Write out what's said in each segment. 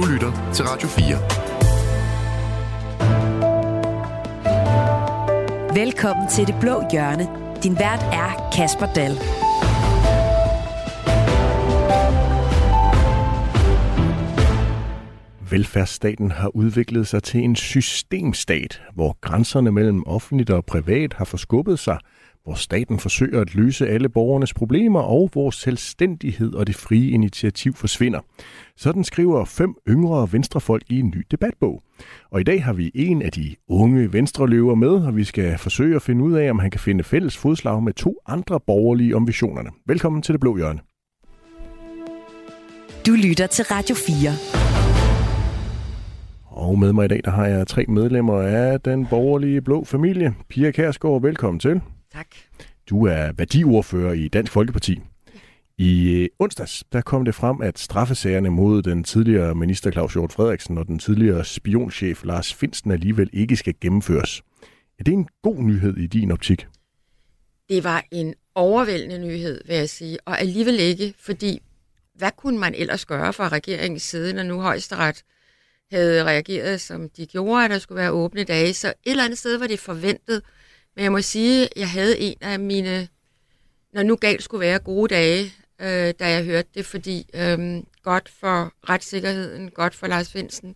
Du lytter til Radio 4. Velkommen til Det Blå Hjørne. Din vært er Kasper Dahl. Velfærdsstaten har udviklet sig til en systemstat, hvor grænserne mellem offentligt og privat har forskubbet sig, hvor staten forsøger at løse alle borgernes problemer, og hvor selvstændighed og det frie initiativ forsvinder. Sådan skriver 5 yngre venstrefolk i en ny debatbog. Og i dag har vi en af de unge venstreløver med, og vi skal forsøge at finde ud af, om han kan finde fælles fodslag med 2 andre borgerlige om visionerne. Velkommen til Det Blå Hjørne. Du lytter til Radio 4. Og med mig i dag, der har jeg 3 medlemmer af den borgerlige blå familie. Pia Kjærsgaard, velkommen til. Tak. Du er værdiordfører i Dansk Folkeparti. I onsdags, der kom det frem, at straffesagerne mod den tidligere minister Claus Hjort Frederiksen og den tidligere spionchef Lars Findsen alligevel ikke skal gennemføres. Er det en god nyhed i din optik? Det var en overvældende nyhed, vil jeg sige. Og alligevel ikke, fordi hvad kunne man ellers gøre fra regeringens side, når nu Højesteret havde reageret, som de gjorde, at der skulle være åbne dage. Så et eller andet sted var det forventet. Men jeg må sige, at jeg havde en af mine, når nu galt skulle være, gode dage, da jeg hørte det, fordi godt for retssikkerheden, godt for Lars Findsen,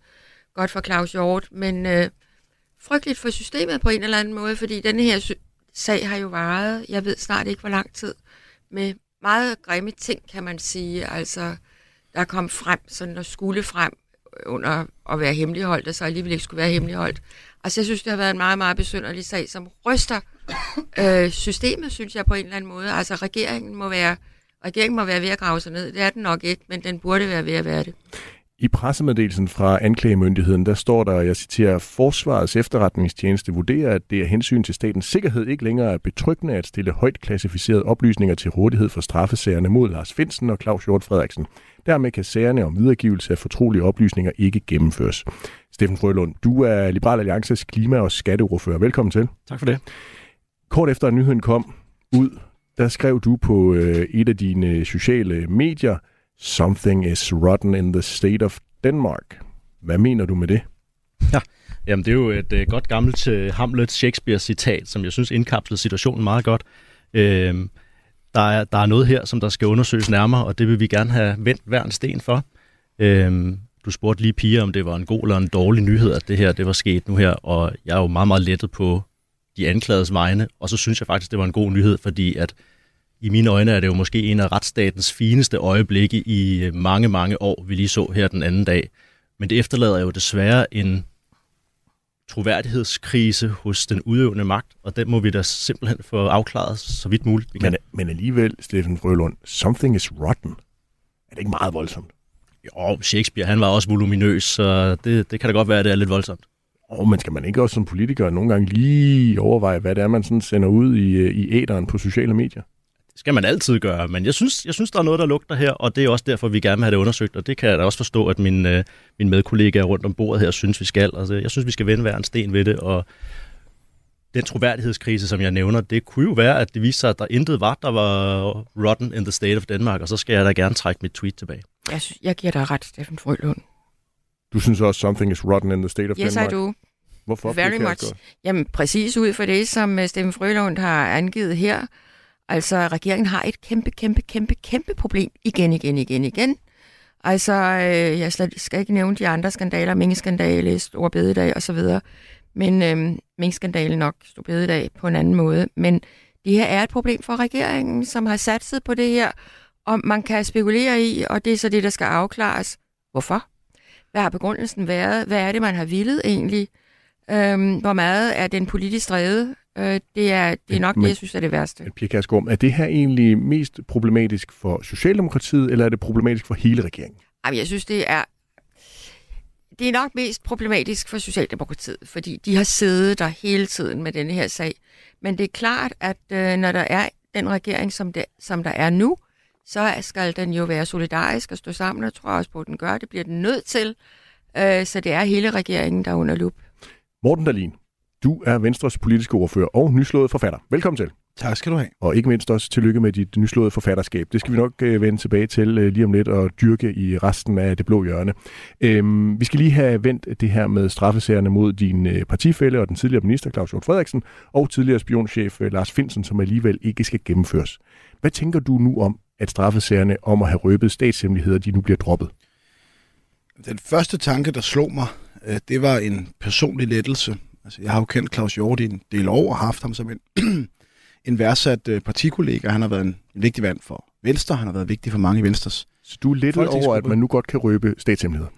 godt for Claus Hjort, men frygteligt for systemet på en eller anden måde, fordi denne her sag har jo varet, jeg ved snart ikke hvor lang tid, med meget grimme ting, kan man sige, altså der kom frem, sådan og skulle frem, under at være hemmeligholdt, og så alligevel ikke skulle være hemmeligholdt. Altså, jeg synes, det har været en meget, meget besynderlig sag, som ryster systemet, synes jeg, på en eller anden måde. Altså, regeringen må være ved at grave sig ned. Det er den nok ikke, men den burde være ved at være det. I pressemeddelelsen fra anklagemyndigheden, der står der, og jeg citerer, Forsvarets efterretningstjeneste vurderer, at det af hensyn til statens sikkerhed ikke længere er betryggende at stille højt klassificerede oplysninger til rådighed for straffesagerne mod Lars Findsen og Claus Hjort Frederiksen. Dermed kan sagerne om videregivelse af fortrolige oplysninger ikke gennemføres. Steffen Frølund, du er Liberal Alliances klima- og skatteordfører. Velkommen til. Tak for det. Kort efter at nyheden kom ud, der skrev du på et af dine sociale medier, Something is rotten in the state of Denmark. Hvad mener du med det? Ja, jamen det er jo et godt gammelt Hamlet Shakespeare-citat, som jeg synes indkapsler situationen meget godt. Der er noget her, som der skal undersøges nærmere, og det vil vi gerne have vendt hver en sten for. Du spurgte lige Pia, om det var en god eller en dårlig nyhed, at det her det var sket nu her, og jeg er jo meget, meget lettet på de anklagedes vegne, og så synes jeg faktisk, det var en god nyhed, fordi at i mine øjne er det jo måske en af retsstatens fineste øjeblikke i mange, mange år, vi lige så her den anden dag. Men det efterlader jo desværre en troværdighedskrise hos den udøvende magt, og den må vi da simpelthen få afklaret så vidt muligt. Vi kan. Men alligevel, Steffen Frølund, something is rotten. Er det ikke meget voldsomt? Jo, Shakespeare, han var også voluminøs, så det kan da godt være, at det er lidt voldsomt. Og men skal man ikke også som politiker nogle gange lige overveje, hvad det er, man sådan sender ud i æteren på sociale medier? Det skal man altid gøre, men jeg synes, der er noget, der lugter her, og det er også derfor, vi gerne vil have det undersøgt, og det kan jeg da også forstå, at mine medkollegaer rundt om bordet her synes, vi skal. Altså, jeg synes, vi skal vende hver en sten ved det, og den troværdighedskrise, som jeg nævner, det kunne jo være, at det viste sig, at der intet var, der var rotten in the state of Denmark, og så skal jeg da gerne trække mit tweet tilbage. Jeg synes, jeg giver dig ret, Steffen Frølund. Du synes også, something is rotten in the state of Denmark? Yes, I do. Hvorfor? Very much. Jamen, præcis ud fra det, som Steffen Frølund har angivet her. Altså, regeringen har et kæmpe problem igen. Altså, jeg skal ikke nævne de andre skandaler, minkskandale, stor bededag osv., men minkskandale nok, stor bededag på en anden måde. Men det her er et problem for regeringen, som har satset på det her, og man kan spekulere i, og det er så det, der skal afklares. Hvorfor? Hvad har begrundelsen været? Hvad er det, man har villet egentlig? Hvor meget er den politisk drevet? Det er nok det, jeg synes er det værste. Pia Kjærsgaard, er det her egentlig mest problematisk for Socialdemokratiet, eller er det problematisk for hele regeringen? Jamen, jeg synes, det er nok mest problematisk for Socialdemokratiet, fordi de har siddet der hele tiden med denne her sag. Men det er klart, at når der er den regering, som der er nu, så skal den jo være solidarisk og stå sammen, og tror også på, at den gør. Det bliver den nødt til, så det er hele regeringen, der er under lup. Morten Dahlin. Du er Venstres politiske ordfører og nyslået forfatter. Velkommen til. Tak skal du have. Og ikke mindst også tillykke med dit nyslåede forfatterskab. Det skal vi nok vende tilbage til lige om lidt og dyrke i resten af Det Blå Hjørne. Vi skal lige have vendt det her med straffesagerne mod din partifælle og den tidligere minister Claus Hjort Frederiksen og tidligere spionchef Lars Findsen, som alligevel ikke skal gennemføres. Hvad tænker du nu om, at straffesagerne om at have røbet statshemmeligheder, de nu bliver droppet? Den første tanke, der slog mig, det var en personlig lettelse. Altså, jeg har jo kendt Claus Hjort i en del år og haft ham som en værdsat partikollega. Han har været en vigtig mand for Venstre. Han har været vigtig for mange i Venstres. Så du er lettet over, at man nu godt kan røbe statshemmeligheder?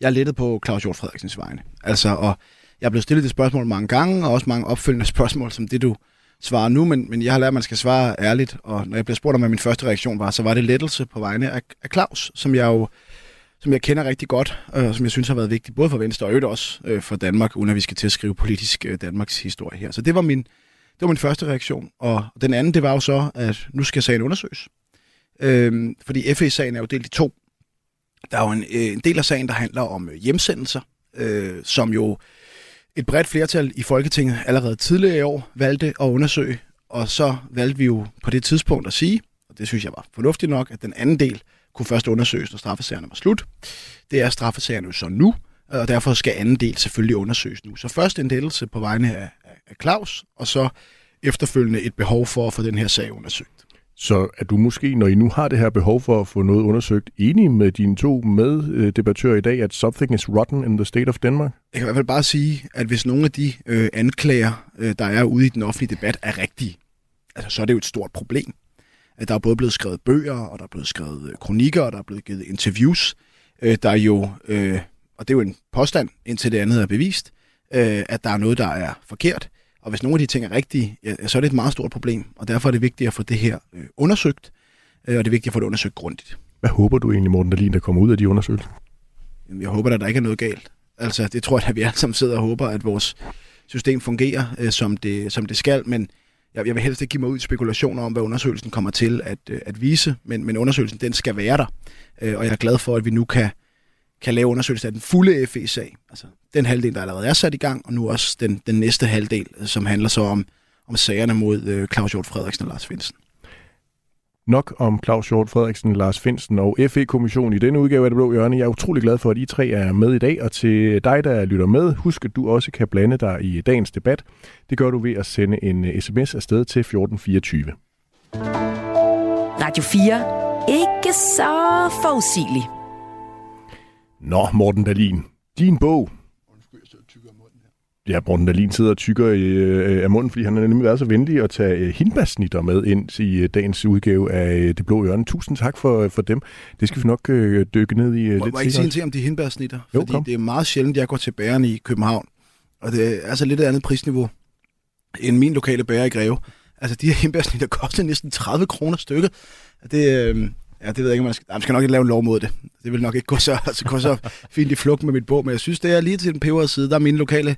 Jeg er lettet på Claus Hjort Frederiksens vegne. Altså, og jeg er blevet stillet det spørgsmål mange gange, og også mange opfølgende spørgsmål, som det du svarer nu. Men jeg har lært, at man skal svare ærligt. Og når jeg blev spurgt om, hvad min første reaktion var, så var det lettelse på vegne af Claus, som jeg kender rigtig godt, og som jeg synes har været vigtig, både for Venstre og øvrigt også for Danmark, uden at vi skal til at skrive politisk Danmarks historie her. Så det var min første reaktion. Og den anden, det var jo så, at nu skal sagen undersøges. Fordi FE-sagen er jo delt i to. Der er jo en del af sagen, der handler om hjemsendelser, som jo et bredt flertal i Folketinget allerede tidligere i år valgte at undersøge. Og så valgte vi jo på det tidspunkt at sige, og det synes jeg var fornuftigt nok, at den anden del kunne først undersøges, når straffesagerne var slut. Det er straffesagerne jo så nu, og derfor skal anden del selvfølgelig undersøges nu. Så først en lettelse på vegne af Claus, og så efterfølgende et behov for at få den her sag undersøgt. Så er du måske, når I nu har det her behov for at få noget undersøgt, enig med dine to meddebattører i dag, at something is rotten in the state of Denmark? Jeg kan i hvert fald bare sige, at hvis nogle af de anklager, der er ude i den offentlige debat, er rigtige, altså, så er det jo et stort problem. Der er både blevet skrevet bøger, og der er blevet skrevet kronikker, og der er blevet givet interviews, der jo, og det er jo en påstand, indtil det andet er bevist, at der er noget, der er forkert. Og hvis nogle af de ting er rigtige, så er det et meget stort problem, og derfor er det vigtigt at få det her undersøgt, og det er vigtigt at få det undersøgt grundigt. Hvad håber du egentlig, Morten Dahlin, der kommer ud af de undersøgelser? Jeg håber, at der ikke er noget galt. Altså, det tror jeg, at vi alle sammen sidder og håber, at vores system fungerer, som det skal, men jeg vil helst ikke give mig ud i spekulationer om, hvad undersøgelsen kommer til at vise, men undersøgelsen, den skal være der. Og jeg er glad for, at vi nu kan lave undersøgelsen af den fulde FE-sag. Altså den halvdel, der allerede er sat i gang, og nu også den næste halvdel, som handler så om sagerne mod Claus Hjort Frederiksen og Lars Findsen. Nok om Claus Hjort Frederiksen, Lars Findsen og FE-kommissionen i denne udgave af Det Blå Hjørne. Jeg er utrolig glad for, at I tre er med i dag, og til dig, der lytter med, husk, at du også kan blande dig i dagens debat. Det gør du ved at sende en sms afsted til 1424. Radio 4. Ikke så forudsigelig. Nå, Morten Dahlin, din bog. Ja, Morten Dahlin sidder og tykker af munden, fordi han har nemlig været så venlig at tage hindbærsnitter med ind i dagens udgave af Det Blå Hjørne. Tusind tak for dem. Det skal vi nok dykke ned i lidt senere. Må jeg ikke sige en ting om de hindbærsnitter? Jo, fordi det er meget sjældent, jeg går til bageren i København. Og det er altså lidt et andet prisniveau end min lokale bager i Greve. Altså, de her hindbærsnitter koster næsten 30 kroner stykket. Ja, det ved jeg ikke, man skal nok ikke lave en lov mod det. Det vil nok ikke gå så fint i flugt med mit bog. Men jeg synes, det er lige til den peberede side. Der er mine lokale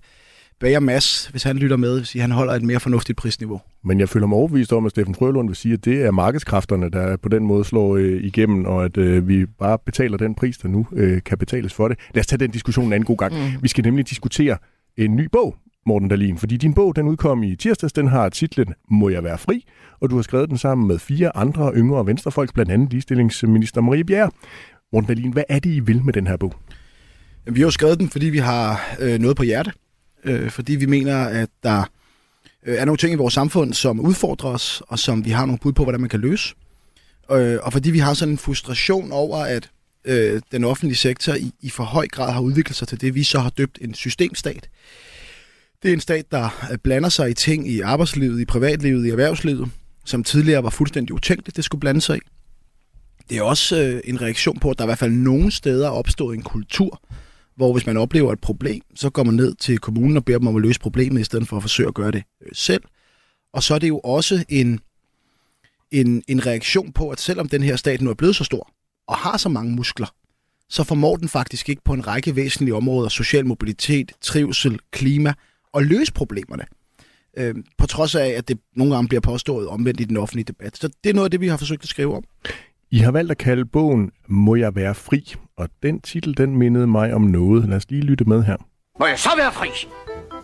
bager Mads, hvis han lytter med, vil sige, at han holder et mere fornuftigt prisniveau. Men jeg føler mig overbevist om, at Steffen Frølund vil sige, at det er markedskræfterne, der på den måde slår igennem, og at vi bare betaler den pris, der nu kan betales for det. Lad os tage den diskussion en anden god gang. Mm. Vi skal nemlig diskutere en ny bog, Morten Dahlin, fordi din bog, den udkom i tirsdags, den har titlen Må jeg være fri? Og du har skrevet den sammen med 4 andre yngre venstrefolk, blandt andet ligestillingsminister Marie Bjerre. Morten Dahlin, hvad er det, I vil med den her bog? Vi har jo skrevet den, fordi vi har noget på hjerte. Fordi vi mener, at der er nogle ting i vores samfund, som udfordrer os, og som vi har nogle bud på, hvordan man kan løse. Og fordi vi har sådan en frustration over, at den offentlige sektor i for høj grad har udviklet sig til det, vi så har døbt en systemstat. Det er en stat, der blander sig i ting i arbejdslivet, i privatlivet, i erhvervslivet, som tidligere var fuldstændig utænkt, at det skulle blande sig i. Det er også en reaktion på, at der i hvert fald nogle steder er opstået en kultur, hvor hvis man oplever et problem, så går man ned til kommunen og beder dem om at løse problemet, i stedet for at forsøge at gøre det selv. Og så er det jo også en reaktion på, at selvom den her stat nu er blevet så stor, og har så mange muskler, så formår den faktisk ikke på en række væsentlige områder, social mobilitet, trivsel, klima, at løse problemerne. På trods af, at det nogle gange bliver påstået omvendt i den offentlige debat. Så det er noget af det, vi har forsøgt at skrive om. I har valgt at kalde bogen Må jeg være fri? Og den titel, den mindede mig om noget. Lad os lige lytte med her. Må jeg så være fri?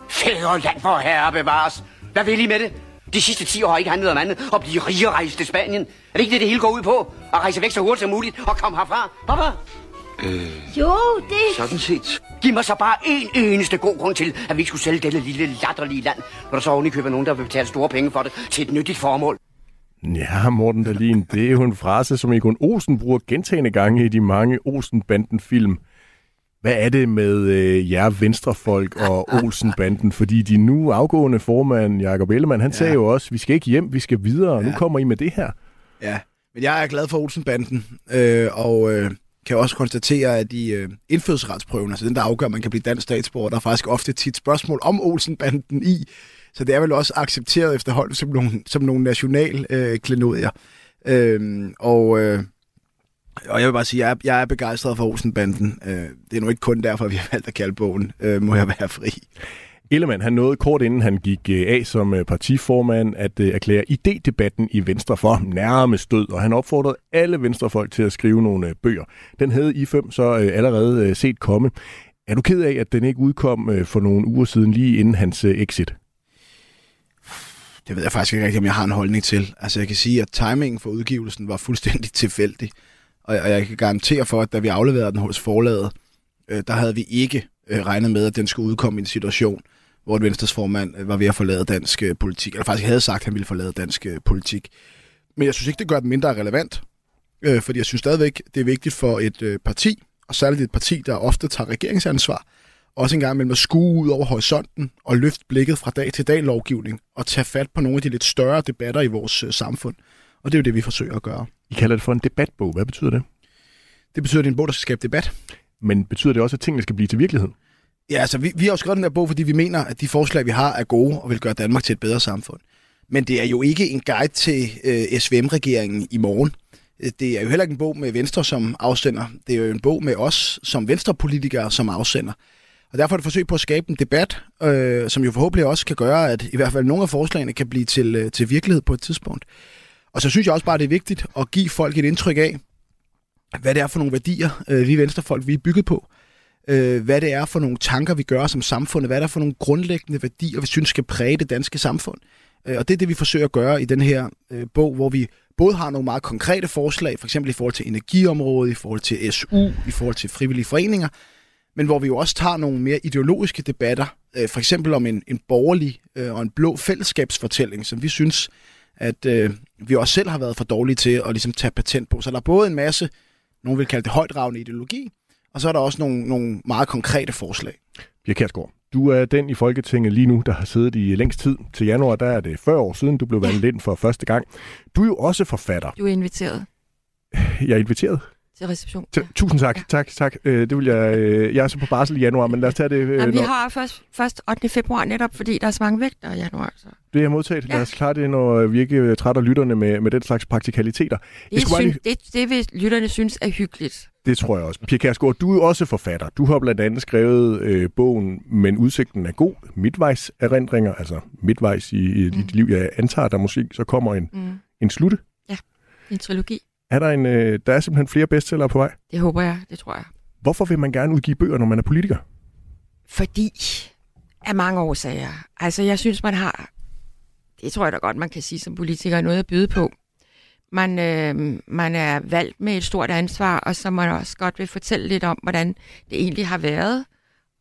Fædreland, vor herre bevares. Hvad vil I med det? De sidste 10 år har ikke handlet om andet at blive rige og rejse til Spanien. Er det ikke det, det hele går ud på? At rejse væk så hurtigt som muligt og komme herfra? Hvorfor? Jo, det... Sådan set. Giv mig så bare en eneste god grund til, at vi ikke skulle sælge dette lille latterlige land, når der så oven i køber nogen, der vil betale store penge for det til et nyttigt formål. Ja, Morten Dahlin, det er jo en frase, som Kun Olsen bruger gentagende gange i de mange Olsen-banden-film. Hvad er det med jer venstrefolk og Olsen-banden? Fordi de nu afgående formand, Jacob Ellemann, han sagde jo også, vi skal ikke hjem, vi skal videre, og nu kommer I med det her. Ja, men jeg er glad for Olsen-banden, og kan også konstatere, at i indfødsretsprøven, altså den, der afgør, man kan blive dansk statsborger, der er faktisk ofte tit spørgsmål om Olsen-banden i. Så det er vel også accepteret efterhånden som nogle nationalklenodier. Og jeg vil bare sige, at jeg er begejstret for Olsen-banden. Det er nu ikke kun derfor, vi har valgt at kalde bogen Må jeg være fri. Ellemann, han nåede kort inden han gik af som partiformand at erklære idédebatten i Venstre for nærmest død, og han opfordrede alle venstrefolk til at skrive nogle bøger. Den havde I5 så allerede set komme. Er du ked af, at den ikke udkom for nogle uger siden, lige inden hans exit? Det ved jeg faktisk ikke rigtigt, om jeg har en holdning til. Altså, jeg kan sige, at timingen for udgivelsen var fuldstændig tilfældig. Og jeg kan garantere for, at da vi afleverede den hos forlaget, der havde vi ikke regnet med, at den skulle udkomme i en situation, hvor Venstres formand var ved at forlade dansk politik. Eller faktisk havde sagt, at han ville forlade dansk politik. Men jeg synes ikke, det gør den mindre relevant. Fordi jeg synes stadigvæk, det er vigtigt for et parti, og særligt et parti, der ofte tager regeringsansvar, også en gang imellem at skue ud over horisonten og løfte blikket fra dag til dag lovgivning og tage fat på nogle af de lidt større debatter i vores samfund. Og det er jo det, vi forsøger at gøre. I kalder det for en debatbog. Hvad betyder det? Det betyder, at det er en bog, der skal skabe debat. Men betyder det også, at tingene skal blive til virkelighed? Ja, altså vi har jo skrevet den her bog, fordi vi mener, at de forslag, vi har, er gode og vil gøre Danmark til et bedre samfund. Men det er jo ikke en guide til SVM-regeringen i morgen. Det er jo heller ikke en bog med Venstre som afsender. Det er jo en bog med os som venstrepolitikere som afsender. Og derfor er det forsøg på at skabe en debat, som jo forhåbentlig også kan gøre, at i hvert fald nogle af forslagene kan blive til virkelighed på et tidspunkt. Og så synes jeg også bare, det er vigtigt at give folk et indtryk af, hvad det er for nogle værdier, vi venstrefolk, vi er bygget på. Hvad det er for nogle tanker, vi gør som samfund. Hvad det er for nogle grundlæggende værdier, vi synes skal præge det danske samfund. Og det er det, vi forsøger at gøre i den her bog, hvor vi både har nogle meget konkrete forslag, f.eks. i forhold til energiområdet, i forhold til SU, i forhold til frivillige foreninger, men hvor vi jo også tager nogle mere ideologiske debatter, for eksempel om en borgerlig og en blå fællesskabsfortælling, som vi synes, at vi også selv har været for dårlige til at ligesom tage patent på. Så der er både en masse, nogen vil kalde det højtravende ideologi, og så er der også nogle meget konkrete forslag. Pia Kjærsgaard, du er den i Folketinget lige nu, der har siddet i længst tid. Til januar, der er det 40 år siden, du blev valgt ind for første gang. Du er jo også forfatter. Du er inviteret. Jeg er inviteret? Til reception. Ja. Tusind tak, ja. tak. Det vil jeg. Jeg er så på barsel i januar, men lad os tage det. Jamen, vi har først 8. februar netop, fordi der er så mange vægter i januar. Så. Det er modtaget. Ja. Lad os klare det, når vi ikke trætter lytterne med den slags praktikaliteter. Det vil lytterne synes er hyggeligt. Det tror jeg også. Pia Kjærsgaard, du er også forfatter. Du har blandt andet skrevet bogen, men udsigten er god. Midtvejserindringer, altså midtvejs i dit liv. Jeg antager, der måske så kommer en slutte. Ja, en trilogi. Der er simpelthen flere bestsellere på vej? Det håber jeg, det tror jeg. Hvorfor vil man gerne udgive bøger, når man er politiker? Fordi af mange årsager. Altså, jeg synes, man har, det tror jeg da godt, man kan sige som politiker, noget at byde på. Man er valgt med et stort ansvar, og så man også godt vil fortælle lidt om, hvordan det egentlig har været,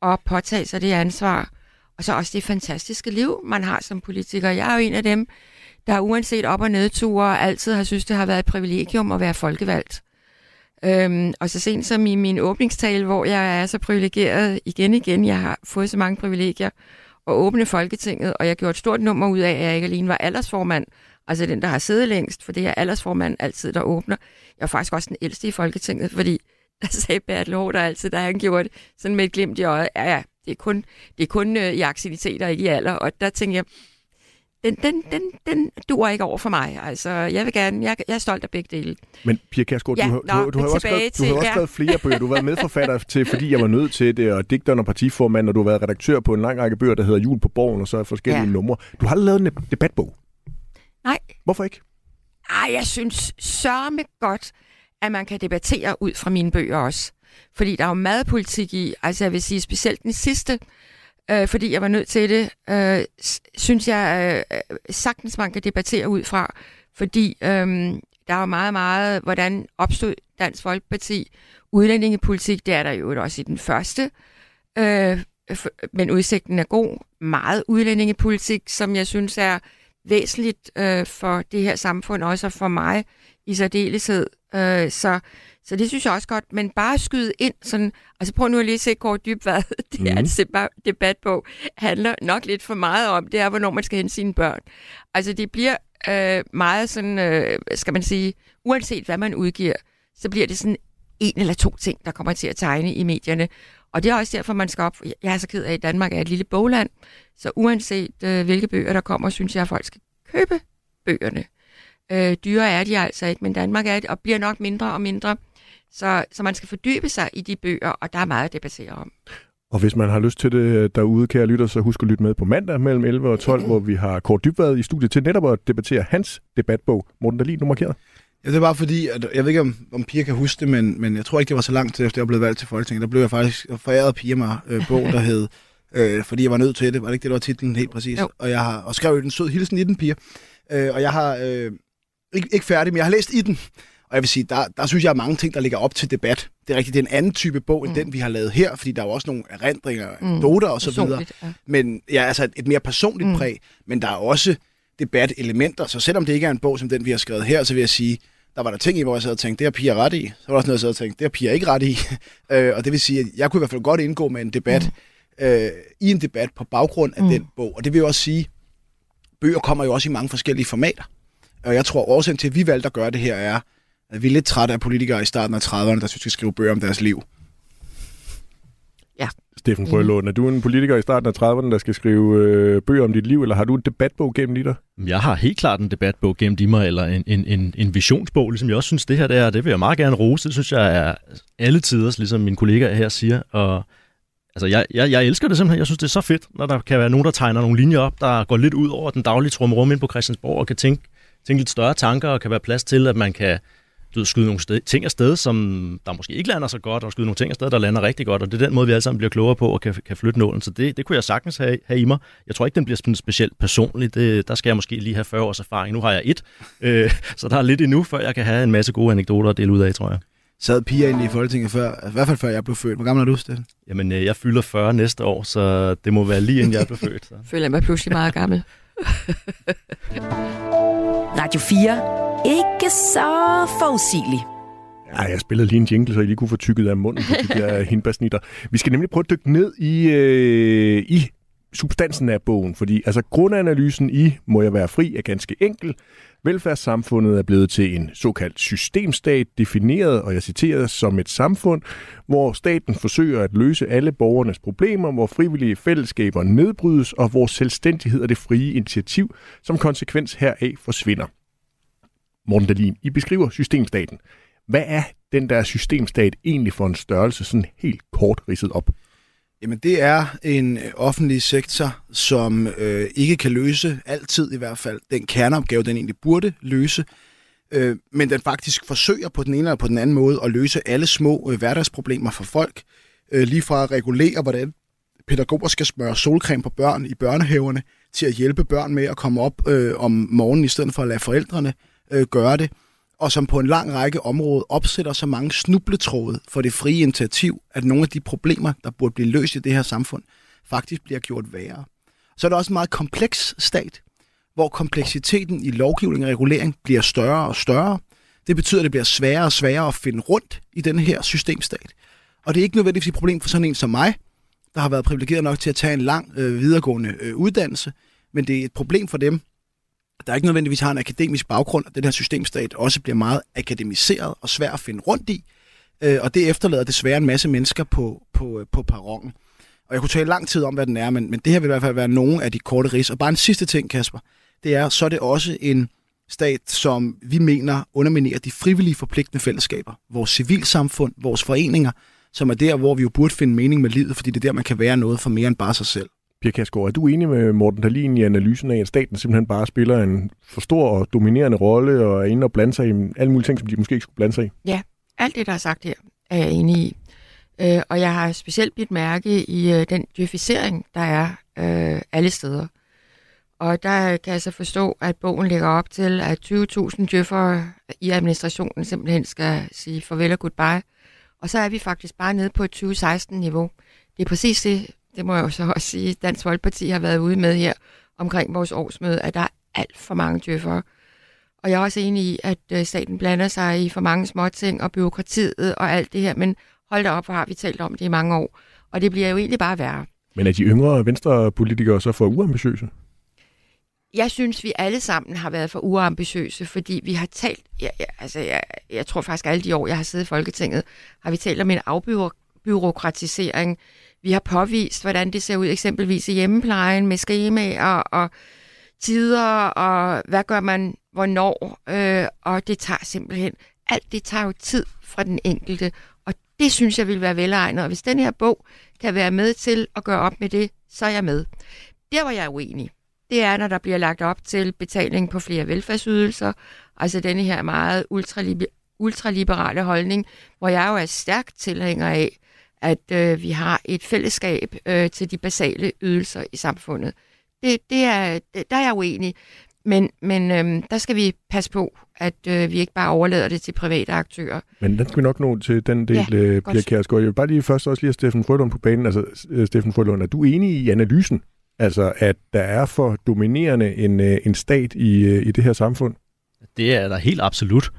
og påtage sig det ansvar. Og så også det fantastiske liv, man har som politiker. Jeg er jo en af dem, der uanset op- og nedture altid har synes, det har været et privilegium at være folkevalgt. Og så sent som i min åbningstale, hvor jeg er så privilegeret igen, jeg har fået så mange privilegier at åbne Folketinget, og jeg gjorde et stort nummer ud af, at jeg ikke alene var aldersformand, altså den, der har siddet længst, for det er aldersformand altid, der åbner. Jeg var faktisk også den ældste i Folketinget, fordi der sagde Bertel Haarder altid, da han gjorde det sådan med et glimt i øjet, ja, det er kun i aktiviteter, ikke i alder, og der tænkte jeg, den duer ikke over for mig. Altså, jeg vil gerne. Jeg er stolt af begge dele. Men Pia Kjærsgaard, du har også skrevet flere bøger. Du har været medforfatter til, fordi jeg var nødt til det, og digteren og partiformand, og du har været redaktør på en lang række bøger, der hedder Jul på Borgen, og så er forskellige numre. Du har aldrig lavet en debatbog. Nej. Hvorfor ikke? Jeg synes sørme godt, at man kan debattere ud fra mine bøger også. Fordi der er jo meget politik i. Altså, jeg vil sige, specielt den sidste, fordi jeg var nødt til det, synes jeg sagtens, man kan debattere ud fra, fordi der var meget, meget, hvordan opstod Dansk Folkeparti udlændingepolitik, det er der jo også i den første, men udsigten er god, meget udlændingepolitik, som jeg synes er væsentligt for det her samfund, også for mig i særdeleshed, så det synes jeg også godt, men bare skyde ind sådan, altså prøv nu at lige se kort dybt, hvad det er, en debatbog handler nok lidt for meget om, det er, hvornår man skal hente sine børn. Altså det bliver meget sådan, skal man sige, uanset hvad man udgiver, så bliver det sådan en eller to ting, der kommer til at tegne i medierne. Og det er også derfor, man skal op. Jeg er så ked af, at Danmark er et lille bogland, så uanset hvilke bøger, der kommer, synes jeg, at folk skal købe bøgerne. Dyre er de altså ikke, men Danmark er et, og bliver nok mindre og mindre. Så man skal fordybe sig i de bøger, og der er meget at debattere om. Og hvis man har lyst til det derude, kære lytter, så husk at lytte med på mandag mellem 11 og 12, hvor vi har Kåre Dybvad i studiet til netop at debattere hans debatbog. Morten Dahlin, du markerer. Ja, det var fordi, at jeg ved ikke, om Pia kan huske det, men jeg tror ikke, det var så langt til, efter jeg blev valgt til Folketinget. Der blev jeg faktisk foræret Pia mig bog, der hed, fordi jeg var nødt til det. Var det ikke det, der var titlen helt præcis? Jo. Og jeg har og skrev jo den sød hilsen i den, Pia. Og jeg har ikke færdig, men jeg har læst i den. Og jeg vil sige, der synes jeg, er mange ting, der ligger op til debat. Det er rigtigt, det er en anden type bog, end den, vi har lavet her, fordi der er jo også nogle erindringer, anekdoter og så videre. Ja. Men ja, altså et mere personligt præg, men der er også debat-elementer. Så selvom det ikke er en bog, som den, vi har skrevet her, så vil jeg sige, der var der ting i, hvor jeg sad og tænkte, det har Pia ret i. Så var der også noget, jeg sad og tænkte, det har Pia ikke ret i. Og det vil sige, at jeg kunne i hvert fald godt indgå med en debat, i en debat på baggrund af den bog. Og det vil jo også sige, bøger kommer jo også i mange forskellige formater. Og jeg tror, årsagen til, at vi valgte at gøre det her, er, at vi er lidt trætte af politikere i starten af 30'erne, der synes, de skal skrive bøger om deres liv. Ja. Steffen Frølund, er du en politiker i starten af 30'erne, der skal skrive bøger om dit liv, eller har du en debatbog gennem dig? Jeg har helt klart en debatbog gennem mig, eller en visionsbog, ligesom jeg også synes, det her det er, det vil jeg meget gerne rose. Det synes jeg er alle tiders, ligesom mine kollegaer her siger. Og, altså, jeg elsker det simpelthen. Jeg synes, det er så fedt, når der kan være nogen, der tegner nogle linjer op, der går lidt ud over den daglige trumrum ind på Christiansborg, og kan tænke lidt større tanker, og kan være plads til, at man kan skyde nogle ting afsted, som der måske ikke lander så godt, og skyde nogle ting afsted, der lander rigtig godt, og det er den måde, vi alle sammen bliver klogere på, og kan flytte nålen. Så det kunne jeg sagtens have i mig. Jeg tror ikke, den bliver specielt personlig. Der skal jeg måske lige have 40 års erfaring. Nu har jeg et, så der er lidt endnu, før jeg kan have en masse gode anekdoter at dele ud af, tror jeg. Sad Pia egentlig i Folketinget før, i hvert fald før jeg blev født. Hvor gammel er du, Steffen? Jamen, jeg fylder 40 næste år, så det må være lige inden jeg blev født. Så. Føler jeg mig pludselig meget gammel. Radio 4. Ikke så forudsigelig. Ja, jeg spillede lige en jingle, så I lige kunne få tykket af munden på de der hindbærsnitter. Vi skal nemlig prøve at dykke ned i substansen af bogen, fordi altså grundanalysen i Må jeg være fri er ganske enkel. Velfærdssamfundet er blevet til en såkaldt systemstat, defineret, og jeg citerer, som et samfund, hvor staten forsøger at løse alle borgernes problemer, hvor frivillige fællesskaber nedbrydes, og hvor selvstændighed og det frie initiativ som konsekvens heraf forsvinder. Morten Dahlin, I beskriver systemstaten. Hvad er den der systemstat egentlig for en størrelse, sådan helt kort ridset op? Jamen det er en offentlig sektor, som ikke kan løse, altid i hvert fald, den kerneopgave, den egentlig burde løse, men den faktisk forsøger på den ene eller på den anden måde at løse alle små hverdagsproblemer for folk, lige fra at regulere, hvordan pædagoger skal smøre solcreme på børn i børnehaverne, til at hjælpe børn med at komme op om morgenen, i stedet for at lade forældrene gøre det, og som på en lang række områder opsætter så mange snubletråde for det frie initiativ, at nogle af de problemer, der burde blive løst i det her samfund, faktisk bliver gjort værre. Så er det også en meget kompleks stat, hvor kompleksiteten i lovgivning og regulering bliver større og større. Det betyder, at det bliver sværere og sværere at finde rundt i den her systemstat. Og det er ikke nødvendigvis et problem for sådan en som mig, der har været privilegeret nok til at tage en lang videregående uddannelse, men det er et problem for dem, der ikke nødvendigvis har en akademisk baggrund, og den her systemstat også bliver meget akademiseret og svær at finde rundt i, og det efterlader desværre en masse mennesker på perronen. Og jeg kunne tale lang tid om, hvad den er, men det her vil i hvert fald være nogle af de korte rids. Og bare en sidste ting, Kasper, det er, så er det også en stat, som vi mener underminerer de frivillige forpligtende fællesskaber, vores civilsamfund, vores foreninger, som er der, hvor vi jo burde finde mening med livet, fordi det er der, man kan være noget for mere end bare sig selv. Pia Kjærsgaard, er du enig med Morten Dahlin i analysen af, at staten simpelthen bare spiller en for stor og dominerende rolle og er inde og blander sig i alle mulige ting, som de måske ikke skulle blande sig i? Ja, alt det, der er sagt her, er jeg enig i. Og jeg har specielt bidt mærke i den djøfisering, der er alle steder. Og der kan jeg så forstå, at bogen lægger op til, at 20.000 djøffere i administrationen simpelthen skal sige farvel og goodbye. Og så er vi faktisk bare nede på et 2016-niveau. Det er præcis det, det må jeg jo så også sige, Dansk Folkeparti har været ude med her omkring vores årsmøde, at der er alt for mange djøffere. Og jeg er også enig i, at staten blander sig i for mange småting og byråkratiet og alt det her, men hold da op, hvor har vi talt om det i mange år. Og det bliver jo egentlig bare værre. Men er de yngre venstrepolitikere så for uambitiøse? Jeg synes, vi alle sammen har været for uambitiøse, fordi vi har talt... Jeg tror faktisk, alle de år, jeg har siddet i Folketinget, har vi talt om en afbyråkratisering. Vi har påvist, hvordan det ser ud eksempelvis i hjemmeplejen med skemaer og tider, og hvad gør man, hvornår, og det tager simpelthen... Alt det tager jo tid fra den enkelte, og det synes jeg ville være velegnet. Og hvis den her bog kan være med til at gøre op med det, så er jeg med. Der var jeg uenig. Det er, når der bliver lagt op til betaling på flere velfærdsydelser, altså denne her meget ultraliberale holdning, hvor jeg jo er stærkt tilhænger af, at vi har et fællesskab til de basale ydelser i samfundet. Der er jeg uenig, men der skal vi passe på, at vi ikke bare overlader det til private aktører. Men den skal vi nok nå til den del, ja, Pia Kjærsgaard. Jeg vil bare lige først også lige have Steffen Frølund på banen. Altså, Steffen Frølund, er du enig i analysen? Altså, at der er for dominerende en stat i det her samfund? Det er der helt absolut.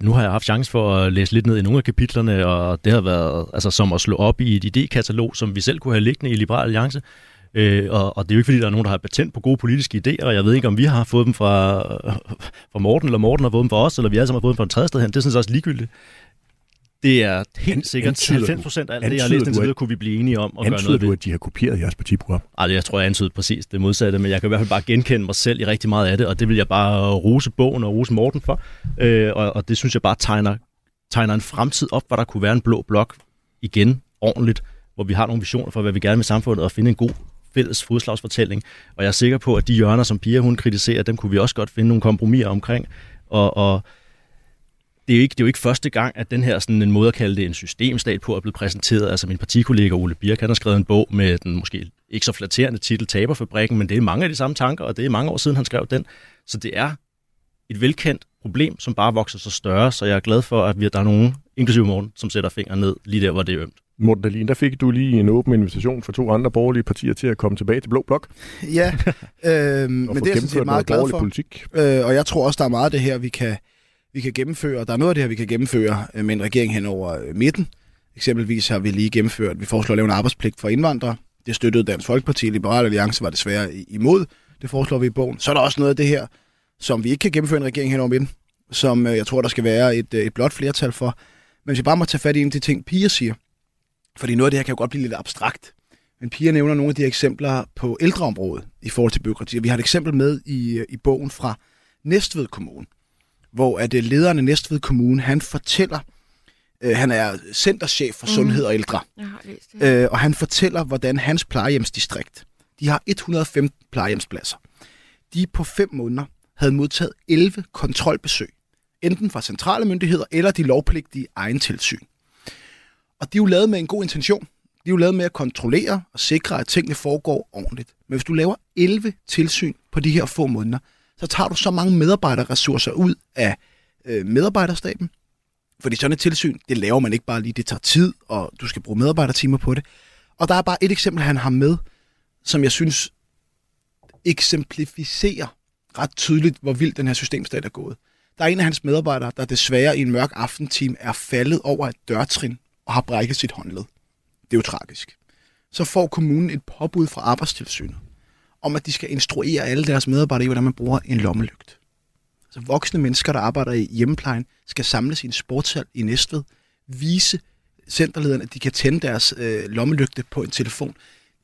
Nu har jeg haft chance for at læse lidt ned i nogle af kapitlerne, og det har været altså, som at slå op i et idékatalog, som vi selv kunne have liggende i Liberal Alliance. Og det er jo ikke, fordi der er nogen, der har patent på gode politiske idéer, og jeg ved ikke, om vi har fået dem fra Morten, eller Morten har fået dem fra os, eller vi alle sammen har fået dem fra en tredje sted hen. Det er sådan set også ligegyldigt. Det er helt sikkert 90% af alt det, jeg har læst indtil videre, kunne vi blive enige om at gøre noget ved. Antyder du, at de har kopieret jeres partiprogram? Ej, jeg tror, jeg antydede præcis det modsatte, men jeg kan i hvert fald bare genkende mig selv i rigtig meget af det, og det vil jeg bare rose bogen og rose Morten for. Og det synes jeg bare tegner en fremtid op, hvor der kunne være en blå blok igen ordentligt, hvor vi har nogle visioner for, hvad vi gerne vil med samfundet, og finde en god fælles fodslagsfortælling. Og jeg er sikker på, at de hjørner, som Pia hun kritiserer, dem kunne vi også godt finde nogle kompromiser omkring. Og det er jo ikke første gang, at den her sådan en måde at kalde det en systemstat på er blevet præsenteret. Altså min partikollega Ole Birk, han har skrevet en bog med den måske ikke så flatterende titel Taberfabrikken, men det er mange af de samme tanker, og det er mange år siden, han skrev den. Så det er et velkendt problem, som bare vokser så større, så jeg er glad for, at der er nogen, inklusive Morten, som sætter fingeren ned lige der, hvor det er ømt. Morten Dahlin, der fik du lige en åben invitation fra to andre borgerlige partier til at komme tilbage til Blå Blok. Ja, men det er jeg sådan meget glad for. Politik. Og jeg tror også, der er meget af det her, vi kan gennemføre. Der er noget af det her, vi kan gennemføre med en regering hen over midten. Eksempelvis har vi lige gennemført, vi foreslår at lave en arbejdspligt for indvandrere. Det støttede Dansk Folkeparti. Liberal Alliance var desværre imod. Det foreslår vi i bogen. Så er der også noget af det her, som vi ikke kan gennemføre en regering hen over midten, som jeg tror, der skal være et blot flertal for. Men hvis jeg bare må tage fat i en af de ting, Pia siger, fordi noget af det her kan jo godt blive lidt abstrakt. Men Pia nævner nogle af de eksempler på ældreområdet i forhold til byråkrati. Vi har et eksempel med i bogen fra Næstved Kommune, hvor at lederen af Næstved Kommune, han fortæller, han er centerchef for sundhed og ældre, og han fortæller, hvordan hans plejehjemsdistrikt, de har 115 plejehjemspladser. De på 5 måneder havde modtaget 11 kontrolbesøg, enten fra centrale myndigheder eller de lovpligtige egen tilsyn. Og de er jo lavet med en god intention. De er jo lavet med at kontrollere og sikre, at tingene foregår ordentligt. Men hvis du laver 11 tilsyn på de her få måneder, så tager du så mange medarbejderressourcer ud af medarbejderstaben. Fordi sådan et tilsyn, det laver man ikke bare lige. Det tager tid, og du skal bruge medarbejdertimer på det. Og der er bare et eksempel, han har med, som jeg synes eksemplificerer ret tydeligt, hvor vild den her systemstat er gået. Der er en af hans medarbejdere, der desværre i en mørk aftentime er faldet over et dørtrin og har brækket sit håndled. Det er jo tragisk. Så får kommunen et påbud fra Arbejdstilsynet om, at de skal instruere alle deres medarbejdere i, hvordan man bruger en lommelygt. Så voksne mennesker, der arbejder i hjemmeplejen, skal samle sin sportshal i Næstved, vise centerlederne, at de kan tænde deres lommelygte på en telefon.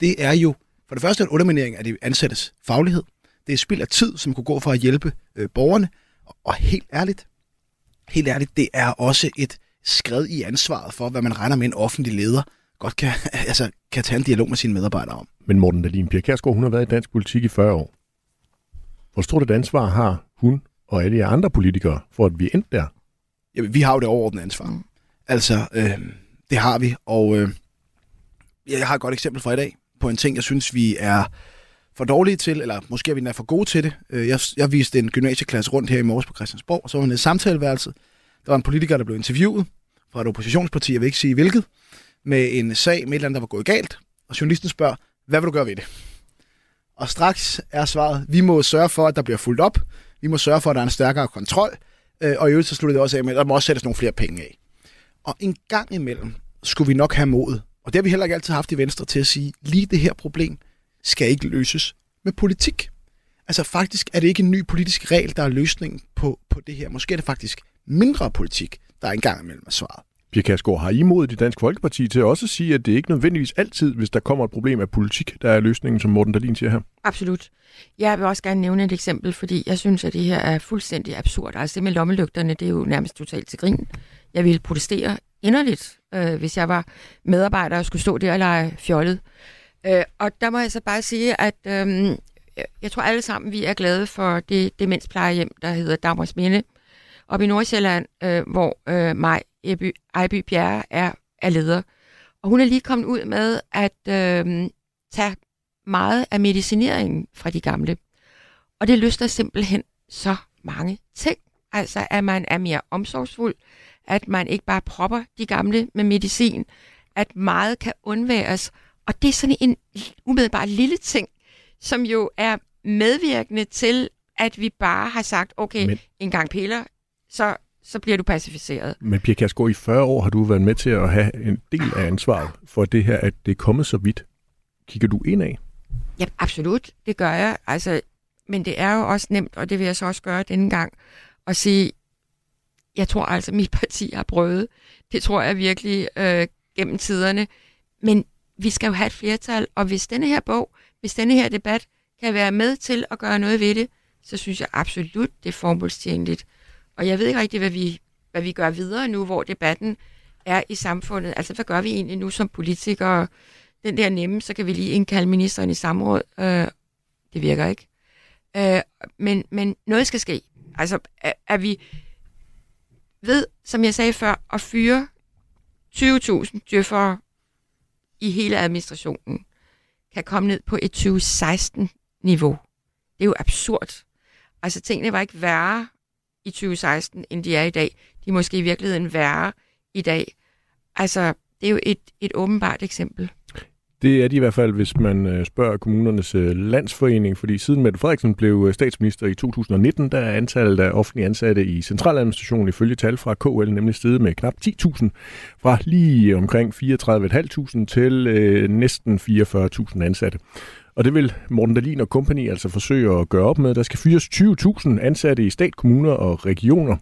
Det er jo for det første en underminering af de ansattes faglighed. Det er et spild af tid, som kunne gå for at hjælpe borgerne. Og helt ærligt, det er også et skred i ansvaret for, hvad man regner med en offentlig leder godt kan tage en dialog med sine medarbejdere om. Men Morten Dahlin, Pia Kjærsgaard, hun har været i dansk politik i 40 år. Hvor stort et ansvar har hun og alle jer andre politikere for, at vi endte der? Jamen, vi har jo det overordnede ansvar. Altså, Det har vi, og jeg har et godt eksempel fra i dag på en ting, jeg synes, vi er for dårlige til, eller måske er vi for gode til det. Jeg viste en gymnasieklasse rundt her i morges på Christiansborg, og så var hun i samtaleværelset. Der var en politiker, der blev interviewet fra et oppositionsparti, jeg vil ikke sige hvilket, med en sag med et eller andet, der var gået galt. Og journalisten spørger, hvad vil du gøre ved det? Og straks er svaret, vi må sørge for, at der bliver fulgt op. Vi må sørge for, at der er en stærkere kontrol. Og i øvrigt så sluttede det også af med, at der må også sættes nogle flere penge af. Og en gang imellem skulle vi nok have modet, og det har vi heller ikke altid haft i Venstre, til at sige, lige det her problem skal ikke løses med politik. Altså faktisk er det ikke en ny politisk regel, der er løsningen på det her. Måske er det faktisk mindre politik, der er en gang imellem er svaret. Pia Kjærsgaard, har I modet i Dansk Folkeparti til at også sige, at det ikke nødvendigvis altid, hvis der kommer et problem af politik, der er løsningen, som Morten Dahlin siger her? Absolut. Jeg vil også gerne nævne et eksempel, fordi jeg synes, at det her er fuldstændig absurd. Altså det med lommelygterne, det er jo nærmest totalt til grin. Jeg ville protestere inderligt, hvis jeg var medarbejder og skulle stå der og lege fjollet. Og der må jeg så bare sige, at jeg tror alle sammen, vi er glade for det demensplejehjem, der hedder Dagmar Minde, oppe i Nordsjælland, hvor Eiby Bjerre er leder. Og hun er lige kommet ud med at tage meget af medicineringen fra de gamle. Og det løsner simpelthen så mange ting. Altså, at man er mere omsorgsfuld, at man ikke bare propper de gamle med medicin, at meget kan undværes. Og det er sådan en umiddelbart lille ting, som jo er medvirkende til, at vi bare har sagt, okay, en gang piller, så bliver du pacificeret. Men Pia Kjærsgaard, i 40 år har du været med til at have en del af ansvaret for det her, at det er kommet så vidt. Kigger du indad? Ja, absolut. Det gør jeg. Altså, men det er jo også nemt, og det vil jeg så også gøre denne gang, at sige, jeg tror altså, mit parti har prøvet. Det tror jeg virkelig gennem tiderne. Men vi skal jo have et flertal, og hvis denne her bog, hvis denne her debat kan være med til at gøre noget ved det, så synes jeg absolut, det er formålstjenligt. Og jeg ved ikke rigtig, hvad vi gør videre nu, hvor debatten er i samfundet. Altså, hvad gør vi egentlig nu som politikere? Den der nemme, så kan vi lige indkalde ministeren i samråd. Det virker ikke. Men noget skal ske. Altså, at vi ved, som jeg sagde før, at fyre 20.000 djøffere i hele administrationen, kan komme ned på et 2016-niveau. Det er jo absurd. Altså, tingene var ikke værre i 2016, end de er i dag. De er måske i virkeligheden værre i dag. Altså, det er jo et åbenbart eksempel. Det er de i hvert fald, hvis man spørger kommunernes landsforening, fordi siden Mette Frederiksen blev statsminister i 2019, der er antallet af offentlige ansatte i centraladministrationen ifølge tal fra KL nemlig steget med knap 10.000, fra lige omkring 34.500 til næsten 44.000 ansatte. Og det vil Morten Dahlin og company altså forsøge at gøre op med. Der skal fyres 20.000 ansatte i stat, kommuner og regioner.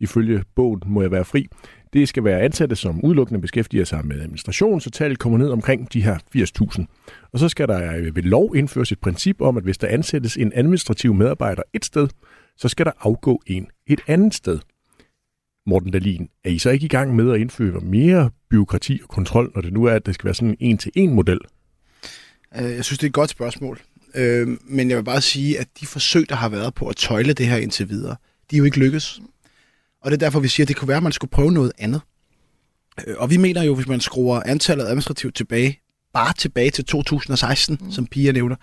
Ifølge bogen må jeg være fri. Det skal være ansatte, som udelukkende beskæftiger sig med administration, så tallet kommer ned omkring de her 80.000. Og så skal der ved lov indføres et princip om, at hvis der ansættes en administrativ medarbejder et sted, så skal der afgå en et andet sted. Morten Dahlin, er I så ikke i gang med at indføre mere byråkrati og kontrol, når det nu er, at det skal være sådan en en-til-en-model? Jeg synes, det er et godt spørgsmål. Men jeg vil bare sige, at de forsøg, der har været på at tøjle det her indtil videre, de er jo ikke lykkes. Og det er derfor, vi siger, at det kunne være, at man skulle prøve noget andet. Og vi mener jo, hvis man skruer antallet administrativt tilbage til 2016, som Pia nævner,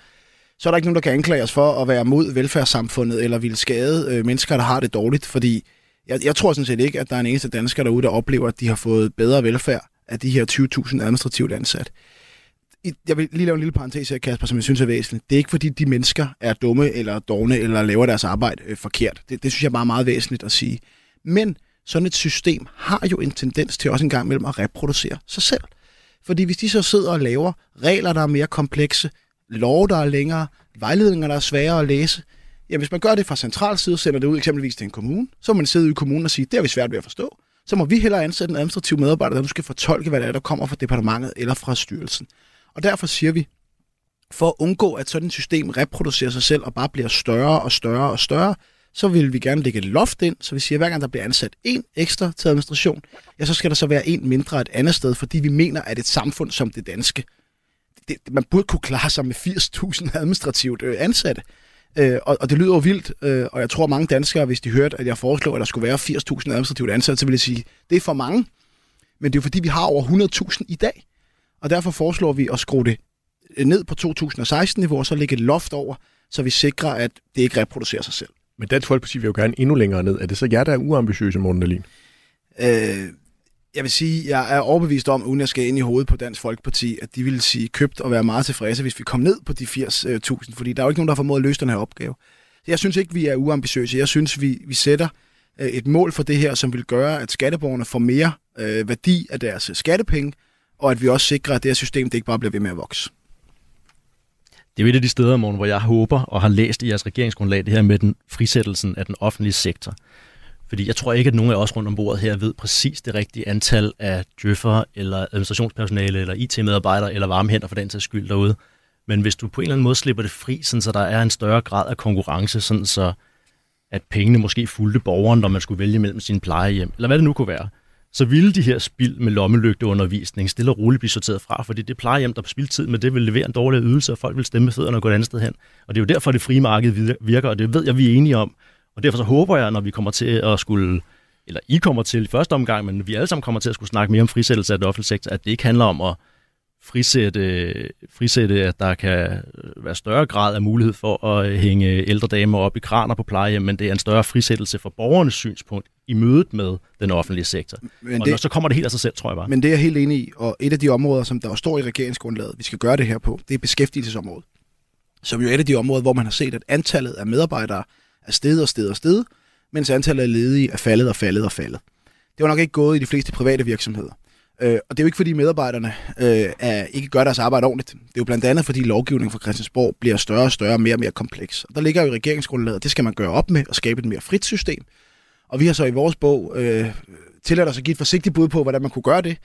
så er der ikke nogen, der kan anklage os for at være mod velfærdssamfundet eller ville skade mennesker, der har det dårligt. Fordi jeg tror sådan set ikke, at der er en eneste dansker derude, der oplever, at de har fået bedre velfærd af de her 20.000 administrativt ansat. Jeg vil lige lave en lille parentes her, Kasper, som jeg synes er væsentligt. Det er ikke, fordi de mennesker er dumme eller dovne eller laver deres arbejde forkert. Det synes jeg bare er meget væsentligt at sige. Men sådan et system har jo en tendens til også en gang imellem at reproducere sig selv. Fordi hvis de så sidder og laver regler, der er mere komplekse, love, der er længere, vejledninger, der er sværere at læse, jamen hvis man gør det fra central side, sender det ud eksempelvis til en kommune, så må man sidde i kommunen og sige, det er vi svært ved at forstå. Så må vi hellere ansætte en administrativ medarbejder, der nu skal fortolke, hvad det er, der kommer fra departementet eller fra styrelsen. Og derfor siger vi, for at undgå, at sådan et system reproducerer sig selv og bare bliver større og større og større, så vil vi gerne lægge et loft ind, så vi siger, at hver gang der bliver ansat en ekstra til administration, ja, så skal der så være en mindre et andet sted, fordi vi mener, at et samfund som det danske, man burde kunne klare sig med 80.000 administrativt ansatte. Og det lyder jo vildt, og jeg tror mange danskere, hvis de hørte, at jeg foreslår, at der skulle være 80.000 administrativt ansatte, så ville de sige, det er for mange. Men det er jo fordi, vi har over 100.000 i dag. Og derfor foreslår vi at skrue det ned på 2016-niveau, og så lægge et loft over, så vi sikrer, at det ikke reproducerer sig selv. Men Dansk Folkeparti vil jo gerne endnu længere ned. Er det så jer, der er uambitiøse, Morten Dahlin? Jeg vil sige, jeg er overbevist om, uden jeg skal ind i hovedet på Dansk Folkeparti, at de ville sige købt og være meget tilfredse, hvis vi kom ned på de 80.000, fordi der er jo ikke nogen, der har formået at løse den her opgave. Så jeg synes ikke, vi er uambitiøse. Jeg synes, vi sætter et mål for det her, som vil gøre, at skatteborgerne får mere værdi af deres skattepenge, og at vi også sikrer, at det her system det ikke bare bliver ved med at vokse. Det er jo et af de steder, Morten, hvor jeg håber og har læst i jeres regeringsgrundlag det her med den frisættelsen af den offentlige sektor. Fordi jeg tror ikke, at nogen af os rundt om bordet her ved præcis det rigtige antal af djøffere eller administrationspersonale eller IT-medarbejdere eller varme hænder for den sags skyld derude. Men hvis du på en eller anden måde slipper det fri, sådan så der er en større grad af konkurrence, sådan så at pengene måske fulgte borgeren, når man skulle vælge mellem sine plejehjem, eller hvad det nu kunne være, så ville de her spild med lommelygteundervisning stille og roligt blive sorteret fra, fordi det plejehjem, der på spildtid med det, vil levere en dårlig ydelse, og folk vil stemme med fødderne og gå et andet sted hen. Og det er jo derfor, det frie marked virker, og det ved jeg, vi er enige om. Og derfor så håber jeg, når vi kommer til at skulle, eller I kommer til i første omgang, men vi alle sammen kommer til at skulle snakke mere om frisættelse af den offentlige sektor, at det ikke handler om at frisætte, at der kan være større grad af mulighed for at hænge ældre damer op i kraner på plejehjem, men det er en større frisættelse fra borgernes synspunkt i mødet med den offentlige sektor. Men og det, så kommer det helt af sig selv, tror jeg bare. Men det er jeg helt enig i, og et af de områder, som der står i regeringsgrundlaget, vi skal gøre det her på, det er beskæftigelsesområdet, som jo er et af de områder, hvor man har set, at antallet af medarbejdere er steget, mens antallet af ledige er faldet. Det var nok ikke gået i de fleste private virksomheder. Og det er jo ikke, fordi medarbejderne ikke gør deres arbejde ordentligt. Det er jo blandt andet, fordi lovgivningen fra Christiansborg bliver større og større, mere og mere kompleks. Og der ligger jo i regeringsgrundlaget, at det skal man gøre op med og skabe et mere frit system. Og vi har så i vores bog tilladt os at give et forsigtigt bud på, hvordan man kunne gøre det.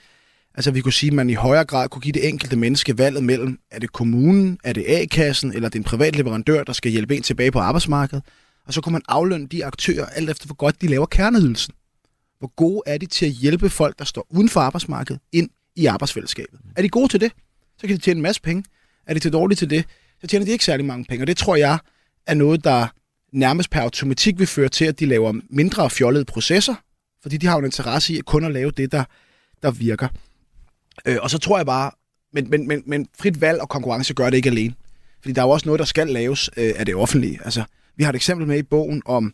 Altså vi kunne sige, at man i højere grad kunne give det enkelte menneske valget mellem, er det kommunen, er det A-kassen eller den private leverandør, der skal hjælpe en tilbage på arbejdsmarkedet. Og så kunne man aflønne de aktører, alt efter hvor godt de laver kerneydelsen. Hvor gode er de til at hjælpe folk, der står uden for arbejdsmarkedet, ind i arbejdsfællesskabet? Er de gode til det, så kan de tjene en masse penge. Er de til dårlige til det, så tjener de ikke særlig mange penge. Og det tror jeg er noget, der nærmest per automatik vil føre til, at de laver mindre fjollede processer, fordi de har en interesse i at kun at lave det, der virker. Og så tror jeg bare, men frit valg og konkurrence gør det ikke alene. Fordi der er jo også noget, der skal laves af det offentlige. Altså, vi har et eksempel med i bogen om,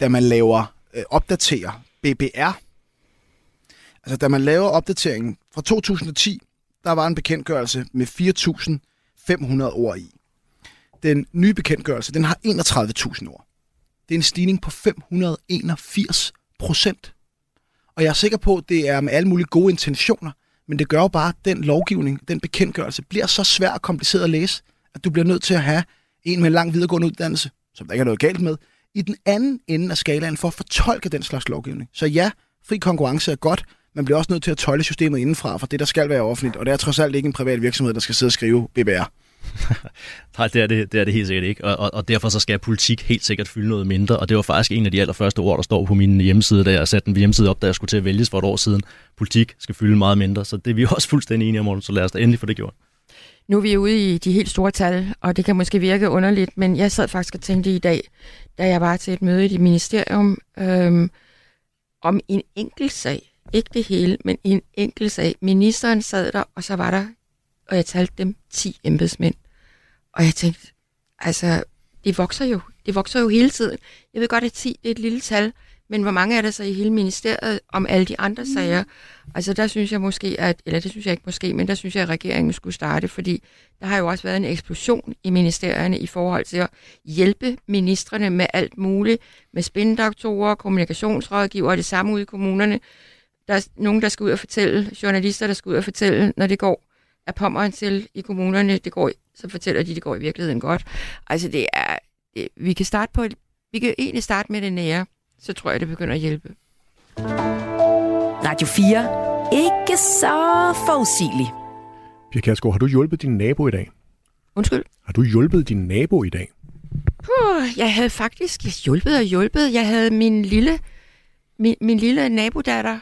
da man laver opdaterer BBR. Altså, da man laver opdateringen fra 2010, der var en bekendtgørelse med 4.500 ord i. Den nye bekendtgørelse, den har 31.000 ord. Det er en stigning på 581%. Og jeg er sikker på, at det er med alle mulige gode intentioner, men det gør jo bare, at den lovgivning, den bekendtgørelse, bliver så svær og kompliceret at læse, at du bliver nødt til at have en med en lang videregående uddannelse, som der ikke er noget galt med, i den anden ende af skalaen for at fortolke den slags lovgivning. Så ja, fri konkurrence er godt, man bliver også nødt til at tøjle systemet indenfra for det, der skal være offentligt, og det er trods alt ikke en privat virksomhed, der skal sidde og skrive BBR. Nej, det er det helt sikkert ikke, og derfor så skal politik helt sikkert fylde noget mindre, og det var faktisk en af de allerførste ord, der står på min hjemmeside, da jeg satte den hjemmeside op, da jeg skulle til at vælges for et år siden. Politik skal fylde meget mindre, så det er vi også fuldstændig enige om, så lad os da endelig få det gjort. Nu er vi ude i de helt store tal, og det kan måske virke underligt, men jeg sad faktisk og tænkte i dag, da jeg var til et møde i det ministerium, om en enkelt sag. Ikke det hele, men en enkelt sag. Ministeren sad der, og så var der, og jeg talte dem 10 embedsmænd. Og jeg tænkte, altså, det vokser jo. Det vokser jo hele tiden. Jeg ved godt, at 10 det er et lille tal, men hvor mange er der så i hele ministeriet om alle de andre sager? Altså der synes jeg måske, men der synes jeg, at regeringen skulle starte, fordi der har jo også været en eksplosion i ministerierne i forhold til at hjælpe ministrene med alt muligt, med spindoktorer, kommunikationsrådgiver og det samme ude i kommunerne. Der er nogen, der skal ud og fortælle, journalister, der skal ud og fortælle, når det går af pommeren til i kommunerne, så fortæller de, det går i virkeligheden godt. Altså vi kan egentlig starte med det nære. Så tror jeg, det begynder at hjælpe. Radio 4. Ikke så forudsigelig. Pia Kjærsgaard, har du hjulpet din nabo i dag? Undskyld? Har du hjulpet din nabo i dag? Jeg havde faktisk hjulpet. Jeg havde min lille nabodatter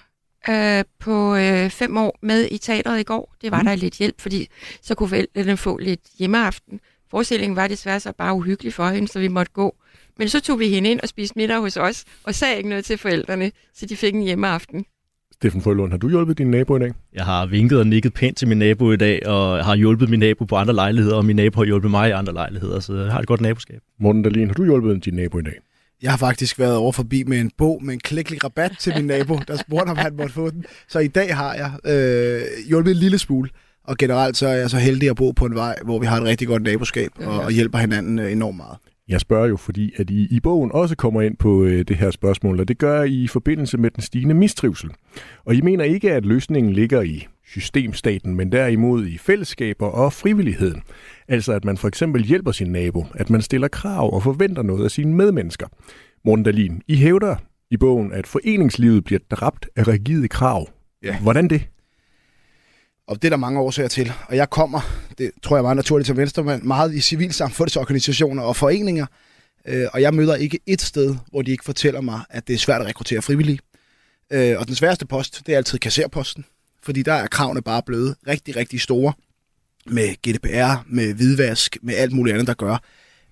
på 5 år med i teateret i går. Det var der lidt hjælp, fordi så kunne forældrene få lidt hjemmeaften. Forestillingen var desværre så bare uhyggelig for hende, så vi måtte gå. Men så tog vi hende ind og spiste middag hos os, og sagde ikke noget til forældrene, så de fik en hjemmeaften. Steffen Frølund, har du hjulpet din nabo i dag? Jeg har vinket og nikket pænt til min nabo i dag, og har hjulpet min nabo på andre lejligheder, og min nabo har hjulpet mig i andre lejligheder, så jeg har et godt naboskab. Morten Dahlin, har du hjulpet din nabo i dag? Jeg har faktisk været over forbi med en bog med en klækkelig rabat til min nabo, der spurgte, om han måtte få den. Så i dag har jeg hjulpet en lille smule, og generelt så er jeg så heldig at bo på en vej, hvor vi har et rigtig godt naboskab, ja, ja. Og hjælper hinanden enormt meget. Jeg spørger jo, fordi at I i bogen også kommer ind på det her spørgsmål, og det gør I i forbindelse med den stigende mistrivsel. Og I mener ikke, at løsningen ligger i systemstaten, men derimod i fællesskaber og frivilligheden. Altså at man for eksempel hjælper sin nabo, at man stiller krav og forventer noget af sine medmennesker. Morten Dahlin, I hævder i bogen, at foreningslivet bliver dræbt af rigide krav. Ja. Hvordan det? Og det er der mange årsager til. Og jeg kommer, det tror jeg meget naturligt til venstremand, meget i civilsamfundsorganisationer og foreninger. Og jeg møder ikke et sted, hvor de ikke fortæller mig, at det er svært at rekruttere frivillige. Og den sværeste post, det er altid kasserposten. Fordi der er kravene bare blevet rigtig, rigtig store. Med GDPR, med hvidvask, med alt muligt andet, der gør,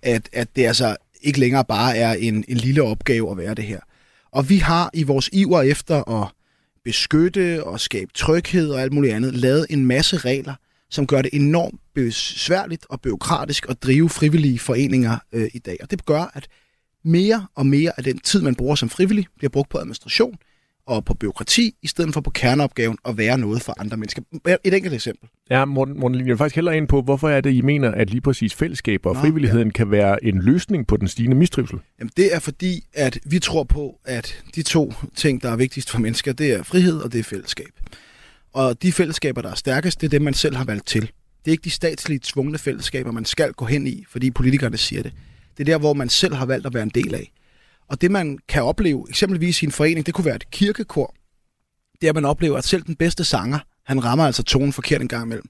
at det altså ikke længere bare er en lille opgave at være det her. Og vi har i vores iver efter at beskytte og skabe tryghed og alt muligt andet, lavet en masse regler, som gør det enormt besværligt og bureaukratisk at drive frivillige foreninger i dag. Og det gør, at mere og mere af den tid, man bruger som frivillig, bliver brugt på administration og på byråkrati, i stedet for på kerneopgaven at være noget for andre mennesker. Et enkelt eksempel. Ja, Morten, jeg vil faktisk hellere ind på, hvorfor er det, I mener, at lige præcis fællesskaber og frivilligheden kan være en løsning på den stigende mistrivsel? Jamen, det er fordi, at vi tror på, at de to ting, der er vigtigst for mennesker, det er frihed og det er fællesskab. Og de fællesskaber, der er stærkest, det er dem, man selv har valgt til. Det er ikke de statsligt tvungne fællesskaber, man skal gå hen i, fordi politikerne siger det. Det er der, hvor man selv har valgt at være en del af. Og det, man kan opleve, eksempelvis i en forening, det kunne være et kirkekor, det er, at man oplever, at selv den bedste sanger, han rammer altså tonen forkert en gang imellem.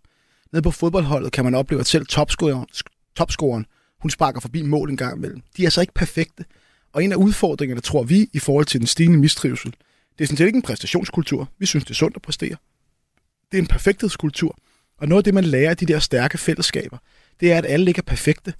Nede på fodboldholdet kan man opleve, at selv topscoreren, hun sparker forbi mål en gang imellem. De er altså ikke perfekte. Og en af udfordringerne, tror vi, i forhold til den stigende mistrivsel, det er sådan set ikke en præstationskultur. Vi synes, det er sundt at præstere. Det er en perfekthedskultur. Og noget af det, man lærer af de der stærke fællesskaber, det er, at alle ikke er perfekte.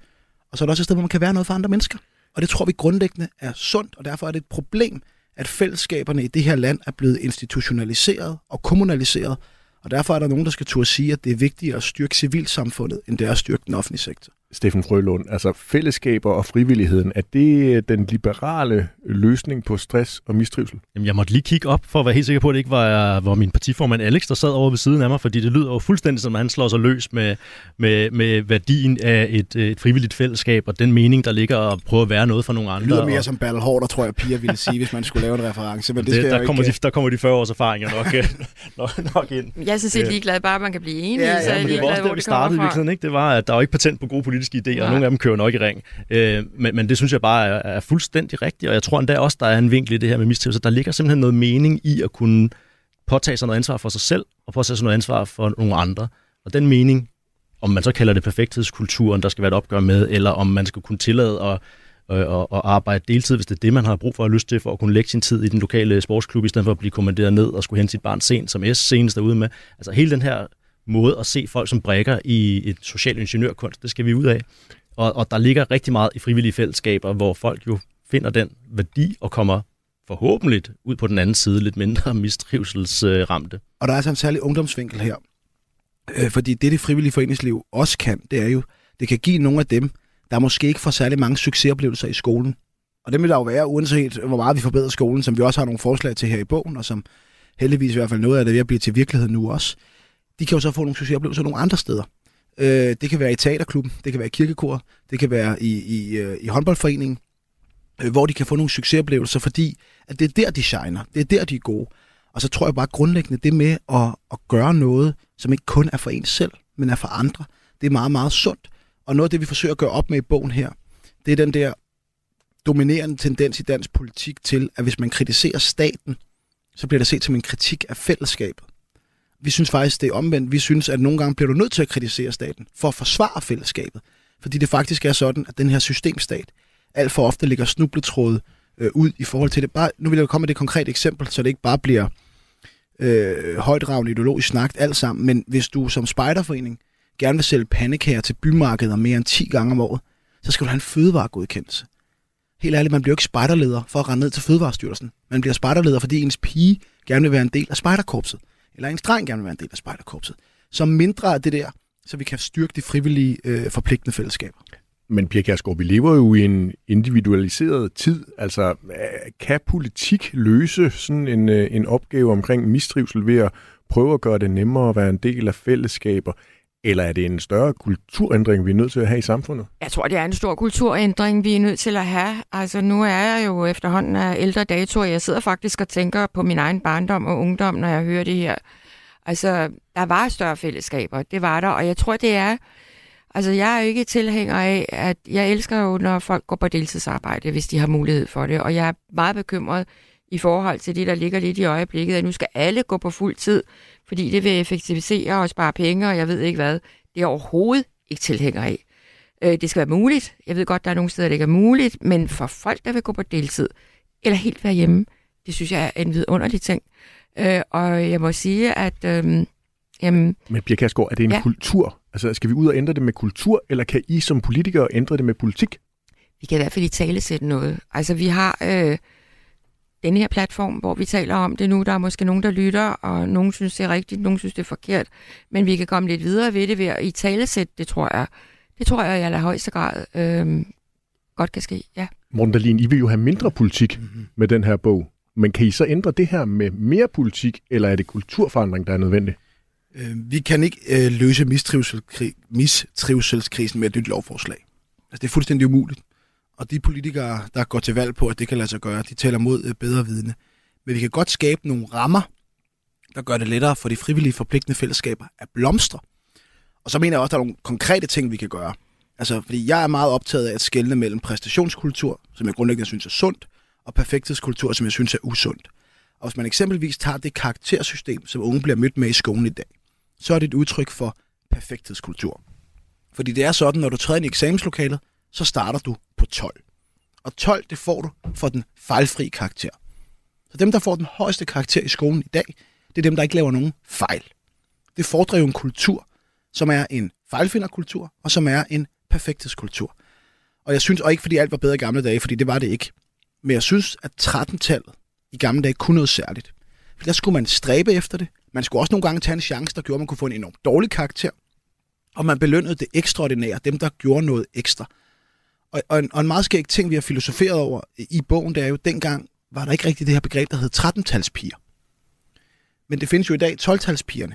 Og så er der også et sted, hvor man kan være noget for andre mennesker. Og det tror vi grundlæggende er sundt, og derfor er det et problem, at fællesskaberne i det her land er blevet institutionaliseret og kommunaliseret, og derfor er der nogen, der skal turde sige, at det er vigtigere at styrke civilsamfundet, end det er at styrke den offentlige sektor. Steffen Frølund, altså fællesskaber og frivilligheden, er det den liberale løsning på stress og mistrivsel? Jamen, jeg måtte lige kigge op for at være helt sikker på, at det ikke var min partiformand Alex, der sad over ved siden af mig, fordi det lyder jo fuldstændig som, at han slår sig løs med værdien af et frivilligt fællesskab og den mening, der ligger og prøve at være noget for nogle andre. Det lyder mere som Bertel Haarder, tror jeg, Pia ville sige, hvis man skulle lave en reference. Men det der, kommer ikke... der kommer de 40 års erfaringer nok ind. Jeg synes ikke ligeglad, bare man kan blive enige. Ja, så det var også det, vi startede i virkeligheden, ikke? Det var, at der var ikke patent på gode idéer, og nogle af dem kører nok i ring. Men det synes jeg bare er fuldstændig rigtigt, og jeg tror endda også, der er en vinkel i det her med mistrivsel. Der ligger simpelthen noget mening i at kunne påtage sig noget ansvar for sig selv, og påtage sig noget ansvar for nogle andre. Og den mening, om man så kalder det perfekthedskulturen, der skal være et opgør med, eller om man skal kunne tillade at arbejde deltid, hvis det er det, man har brug for at lyst til, for at kunne lægge sin tid i den lokale sportsklub, i stedet for at blive kommanderet ned og skulle hente sit barn sent, som senest derude med. Altså hele den her måde at se folk som brækker i et social ingeniørkunst, det skal vi ud af. Og der ligger rigtig meget i frivillige fællesskaber, hvor folk jo finder den værdi og kommer forhåbentlig ud på den anden side lidt mindre mistrivselsramte. Og der er altså en særlig ungdomsvinkel her. Fordi det frivillige foreningsliv også kan, det er jo, det kan give nogle af dem, der måske ikke får særlig mange succesoplevelser i skolen. Og det vil der jo være, uanset hvor meget vi forbedrer skolen, som vi også har nogle forslag til her i bogen, og som heldigvis i hvert fald noget af det er ved at blive til virkelighed nu også. De kan jo så få nogle succesoplevelser nogle andre steder. Det kan være i teaterklubben, det kan være i kirkekoret, det kan være i håndboldforeningen, hvor de kan få nogle succesoplevelser, fordi at det er der, de shiner, det er der, de er gode. Og så tror jeg bare grundlæggende, det med at gøre noget, som ikke kun er for en selv, men er for andre, det er meget, meget sundt. Og noget af det, vi forsøger at gøre op med i bogen her, det er den der dominerende tendens i dansk politik til, at hvis man kritiserer staten, så bliver det set som en kritik af fællesskabet. Vi synes faktisk, det er omvendt. Vi synes, at nogle gange bliver du nødt til at kritisere staten for at forsvare fællesskabet. Fordi det faktisk er sådan, at den her systemstat alt for ofte ligger snubletråde ud i forhold til det. Bare, nu vil jeg komme med det konkrete eksempel, så det ikke bare bliver højtravende ideologisk snakket alt sammen. Men hvis du som spejderforening gerne vil sælge pandekager til bymarkeder mere end 10 gange om året, så skal du have en fødevaregodkendelse. helt ærligt, man bliver ikke spejderleder for at rende ned til Fødevarestyrelsen. Man bliver spejderleder, fordi ens pige gerne vil være en del af spejderkorpset, eller ens dreng gerne vil være en del af spejderkorpset. Så mindre af det der, så vi kan styrke de frivillige forpligtende fællesskaber. Men Pia Kjærsgaard, vi lever jo i en individualiseret tid. Altså, kan politik løse sådan en opgave omkring mistrivsel ved at prøve at gøre det nemmere at være en del af fællesskaber? Eller er det en større kulturændring, vi er nødt til at have i samfundet? Jeg tror, det er en stor kulturændring, vi er nødt til at have. Altså, nu er jeg jo efterhånden af ældre dato, og jeg sidder faktisk og tænker på min egen barndom og ungdom, når jeg hører det her. Altså, der var større fællesskaber, det var der, og jeg tror, det er... Altså, jeg er jo ikke tilhænger af, at jeg elsker jo, når folk går på deltidsarbejde, hvis de har mulighed for det, og jeg er meget bekymret i forhold til det, der ligger lidt i øjeblikket, at nu skal alle gå på fuld tid, fordi det vil effektivisere og spare penge, og jeg ved ikke hvad. Det er overhovedet ikke tilhænger af. Det skal være muligt. Jeg ved godt, der er nogle steder, det ikke er muligt, men for folk, der vil gå på deltid, eller helt være hjemme, det synes jeg er en vidunderlig ting. Og jeg må sige, at... Men Pia Kjærsgaard, er det en kultur? Altså, skal vi ud og ændre det med kultur, eller kan I som politikere ændre det med politik? Vi kan i hvert fald i tale sætte noget. Altså, vi har den her platform, hvor vi taler om det nu. Der er måske nogen, der lytter, og nogen synes, det er rigtigt, nogen synes, det er forkert. Men vi kan komme lidt videre ved det ved at i tale sætte det, tror jeg. Det tror jeg i allerhøjeste grad godt kan ske, ja. Morten Dahlin, I vil jo have mindre politik med den her bog. Men kan I så ændre det her med mere politik, eller er det kulturforandring, der er nødvendig? Vi kan ikke løse mistrivselskrisen med et nyt lovforslag. Altså, det er fuldstændig umuligt. Og de politikere, der går til valg på, at det kan lade sig gøre, de taler mod bedre vidne. Men vi kan godt skabe nogle rammer, der gør det lettere for de frivillige forpligtende fællesskaber at blomstre. Og så mener jeg også, at der er nogle konkrete ting, vi kan gøre. Altså, fordi jeg er meget optaget af at skelne mellem præstationskultur, som jeg grundlæggende synes er sundt, og perfekthedskultur, som jeg synes er usundt. Og hvis man eksempelvis tager det karaktersystem, som unge bliver mødt med i skolen i dag, så er det et udtryk for perfekthedskultur. Fordi det er sådan, når du træder ind i eksamenslokalet, så starter du på 12. Og 12, det får du for den fejlfri karakter. Så dem, der får den højeste karakter i skolen i dag, det er dem, der ikke laver nogen fejl. Det fordrer jo en kultur, som er en fejlfinderkultur, og som er en perfekthedskultur. Og jeg synes, og ikke fordi alt var bedre i gamle dage, fordi det var det ikke, men jeg synes, at 13-tallet i gamle dage kunne noget særligt. For der skulle man stræbe efter det. Man skulle også nogle gange tage en chance, der gjorde, at man kunne få en enormt dårlig karakter. Og man belønnede det ekstraordinære, dem der gjorde noget ekstra. Og en meget skæg ting, vi har filosoferet over i bogen, det er jo, dengang var der ikke rigtigt det her begreb, der hed 13-talspiger. Men det findes jo i dag 12-talspigerne.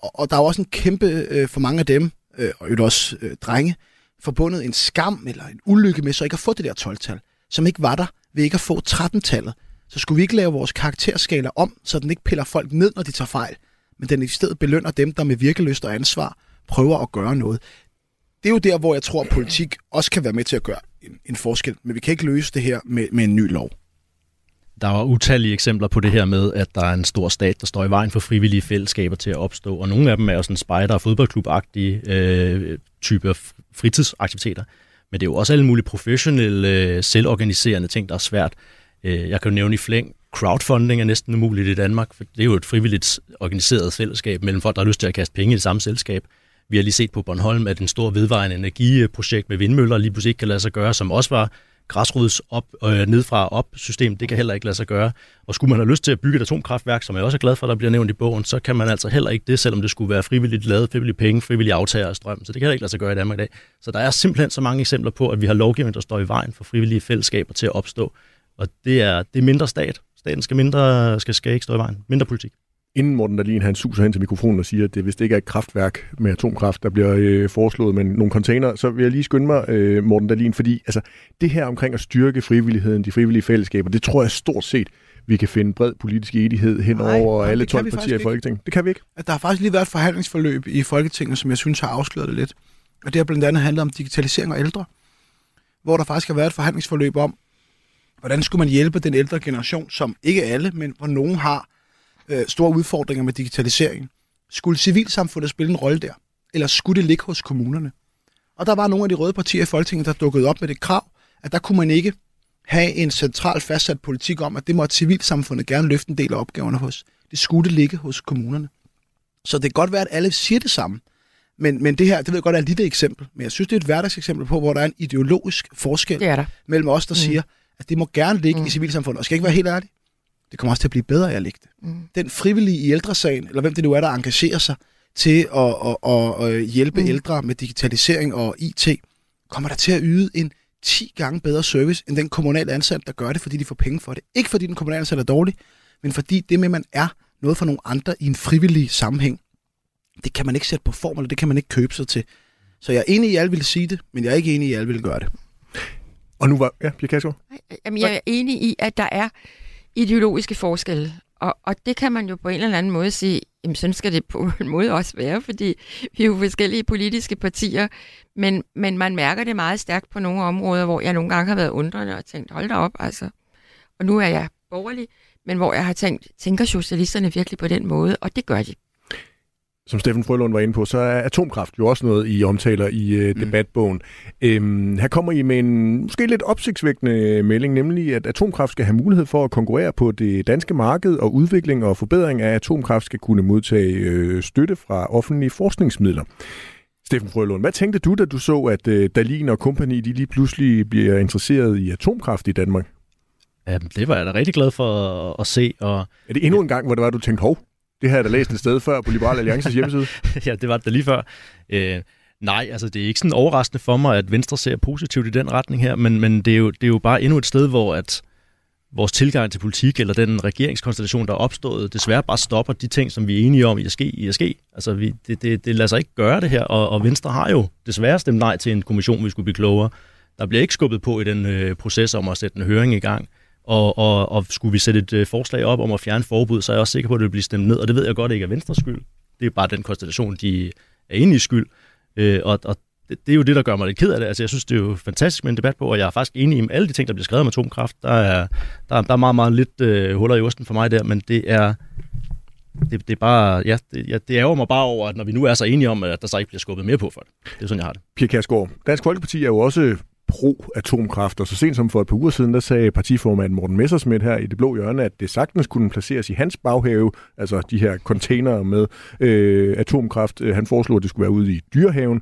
Og der er også en kæmpe, for mange af dem, og jo også drenge, forbundet en skam eller en ulykke med, så ikke at få det der 12-tal, som ikke var der ved ikke at få 13-tallet. Så skulle vi ikke lave vores karakterskaler om, så den ikke piller folk ned, når de tager fejl, men den i stedet belønner dem, der med virkelyst og ansvar prøver at gøre noget. Det er jo der, hvor jeg tror, at politik også kan være med til at gøre en forskel, men vi kan ikke løse det her med en ny lov. Der var utallige eksempler på det her med, at der er en stor stat, der står i vejen for frivillige fællesskaber til at opstå, og nogle af dem er jo sådan spejder- og fodboldklub-agtige typer fritidsaktiviteter, men det er jo også alle mulige professionelle, selvorganiserende ting, der er svært. Jeg kan jo nævne i flæng, crowdfunding er næsten umuligt i Danmark, for det er jo et frivilligt organiseret fællesskab mellem folk, der har lyst til at kaste penge i det samme selskab. Vi har lige set på Bornholm, at en stor vedvarende energiprojekt med vindmøller lige pludselig ikke kan lade sig gøre, som også var græsrods op, nedfra op system, det kan heller ikke lade sig gøre. Og skulle man have lyst til at bygge et atomkraftværk, som jeg også er glad for, der bliver nævnt i bogen, så kan man altså heller ikke det, selvom det skulle være frivilligt lavet, frivillige penge, frivillige aftager af strøm. Så det kan heller ikke lade sig gøre i Danmark i dag. Så der er simpelthen så mange eksempler på, at vi har lovgivning, der står i vejen for frivillige fællesskaber til at opstå. Og det er mindre stat. Staten skal ikke stå i vejen. Mindre politik. Inden Morten Dahlin, han suser hen til mikrofonen og siger, at det vist ikke er et kraftværk med atomkraft, der bliver foreslået, men nogle container, så vil jeg lige skynde mig, Morten Dahlin, fordi altså, det her omkring at styrke frivilligheden, de frivillige fællesskaber, det tror jeg stort set, vi kan finde bred politisk enighed hen over alle 12 partier i Folketinget. Det kan vi ikke. Der har faktisk lige været et forhandlingsforløb i Folketinget, som jeg synes har afsløret det lidt. Og det har blandt andet handlet om digitalisering og ældre, hvor der faktisk har været et forhandlingsforløb om, hvordan skulle man hjælpe den ældre generation, som ikke alle, men hvor nogen har store udfordringer med digitalisering? Skulle civilsamfundet spille en rolle der? Eller skulle det ligge hos kommunerne? Og der var nogle af de røde partier i Folketinget, der dukkede op med det krav, at der kunne man ikke have en centralt fastsat politik om, at det måtte civilsamfundet gerne løfte en del af opgaverne hos. Det skulle ligge hos kommunerne. Så det kan godt være, at alle siger det samme, Men det her, det ved jeg godt, er et lille eksempel, men jeg synes, det er et hverdagseksempel på, hvor der er en ideologisk forskel mellem os, der siger, at det må gerne ligge i civilsamfundet. Og skal jeg ikke være helt ærlig? Det kommer også til at blive bedre af at lægge det. Den frivillige i ældresagen, eller hvem det nu er, der engagerer sig til at hjælpe ældre med digitalisering og IT, kommer der til at yde en 10 gange bedre service, end den kommunale ansat, der gør det, fordi de får penge for det. Ikke fordi den kommunale ansat er dårlig, men fordi det med, man er noget for nogle andre i en frivillig sammenhæng, det kan man ikke sætte på form, eller det kan man ikke købe sig til. Så jeg er enig i, at alle vil sige det, men jeg er ikke enig i, at alle vil gøre det. Og nu var... Ja, Pia Kjærsgaard. Jamen, jeg er enig i, at der er ideologiske forskelle, og det kan man jo på en eller anden måde sige, jamen sådan skal det på en måde også være, fordi vi er jo forskellige politiske partier, men man mærker det meget stærkt på nogle områder, hvor jeg nogle gange har været undrende og tænkt, hold da op, altså. Og nu er jeg borgerlig, men hvor jeg har tænkt, tænker socialisterne virkelig på den måde, og det gør de. Som Steffen Frølund var inde på, så er atomkraft jo også noget, I omtaler i debatbogen. Her kommer I med en måske lidt opsigtsvækkende melding, nemlig at atomkraft skal have mulighed for at konkurrere på det danske marked, og udvikling og forbedring af atomkraft skal kunne modtage støtte fra offentlige forskningsmidler. Steffen Frølund, hvad tænkte du, da du så, at Dahlin og kompagni de lige pludselig bliver interesseret i atomkraft i Danmark? Jamen, det var jeg da rigtig glad for at se. Og... Er det endnu en gang, hvor det var, du tænkte, hov? Det har jeg da læst et sted før på Liberal Alliances hjemmeside. Ja, det var det da lige før. Nej, altså det er ikke sådan overraskende for mig, at Venstre ser positivt i den retning her, men det er jo bare endnu et sted, hvor at vores tilgang til politik eller den regeringskonstellation, der er opstået, desværre bare stopper de ting, som vi er enige om i at ske. Altså det lader sig ikke gøre det her, og Venstre har jo desværre stemt nej til en kommission, vi skulle blive klogere. Der bliver ikke skubbet på i den proces om at sætte en høring i gang. Og skulle vi sætte et forslag op om at fjerne forbud, så er jeg også sikker på, at det bliver stemt ned. Og det ved jeg godt ikke er Venstres skyld. Det er bare den konstellation, de er enige i skyld. Og det er jo det, der gør mig lidt ked af det. Altså, jeg synes, det er jo fantastisk med en debat på, og jeg er faktisk enig i alle de ting, der bliver skrevet om atomkraft. Der er meget, meget lidt huller i osten for mig der, men det er... Det er bare, ja, det ærger mig bare over, at når vi nu er så enige om, at der så ikke bliver skubbet mere på for det. Det er sådan, jeg har det. Pia Kjærsgaard, Dansk Folkeparti er jo også... pro-atomkraft, og så sent som for et par uger siden, der sagde partiformand Morten Messersmith her i det blå hjørne, at det sagtens kunne placeres i hans baghave, altså de her containere med atomkraft. Han foreslog, at det skulle være ude i Dyrehaven.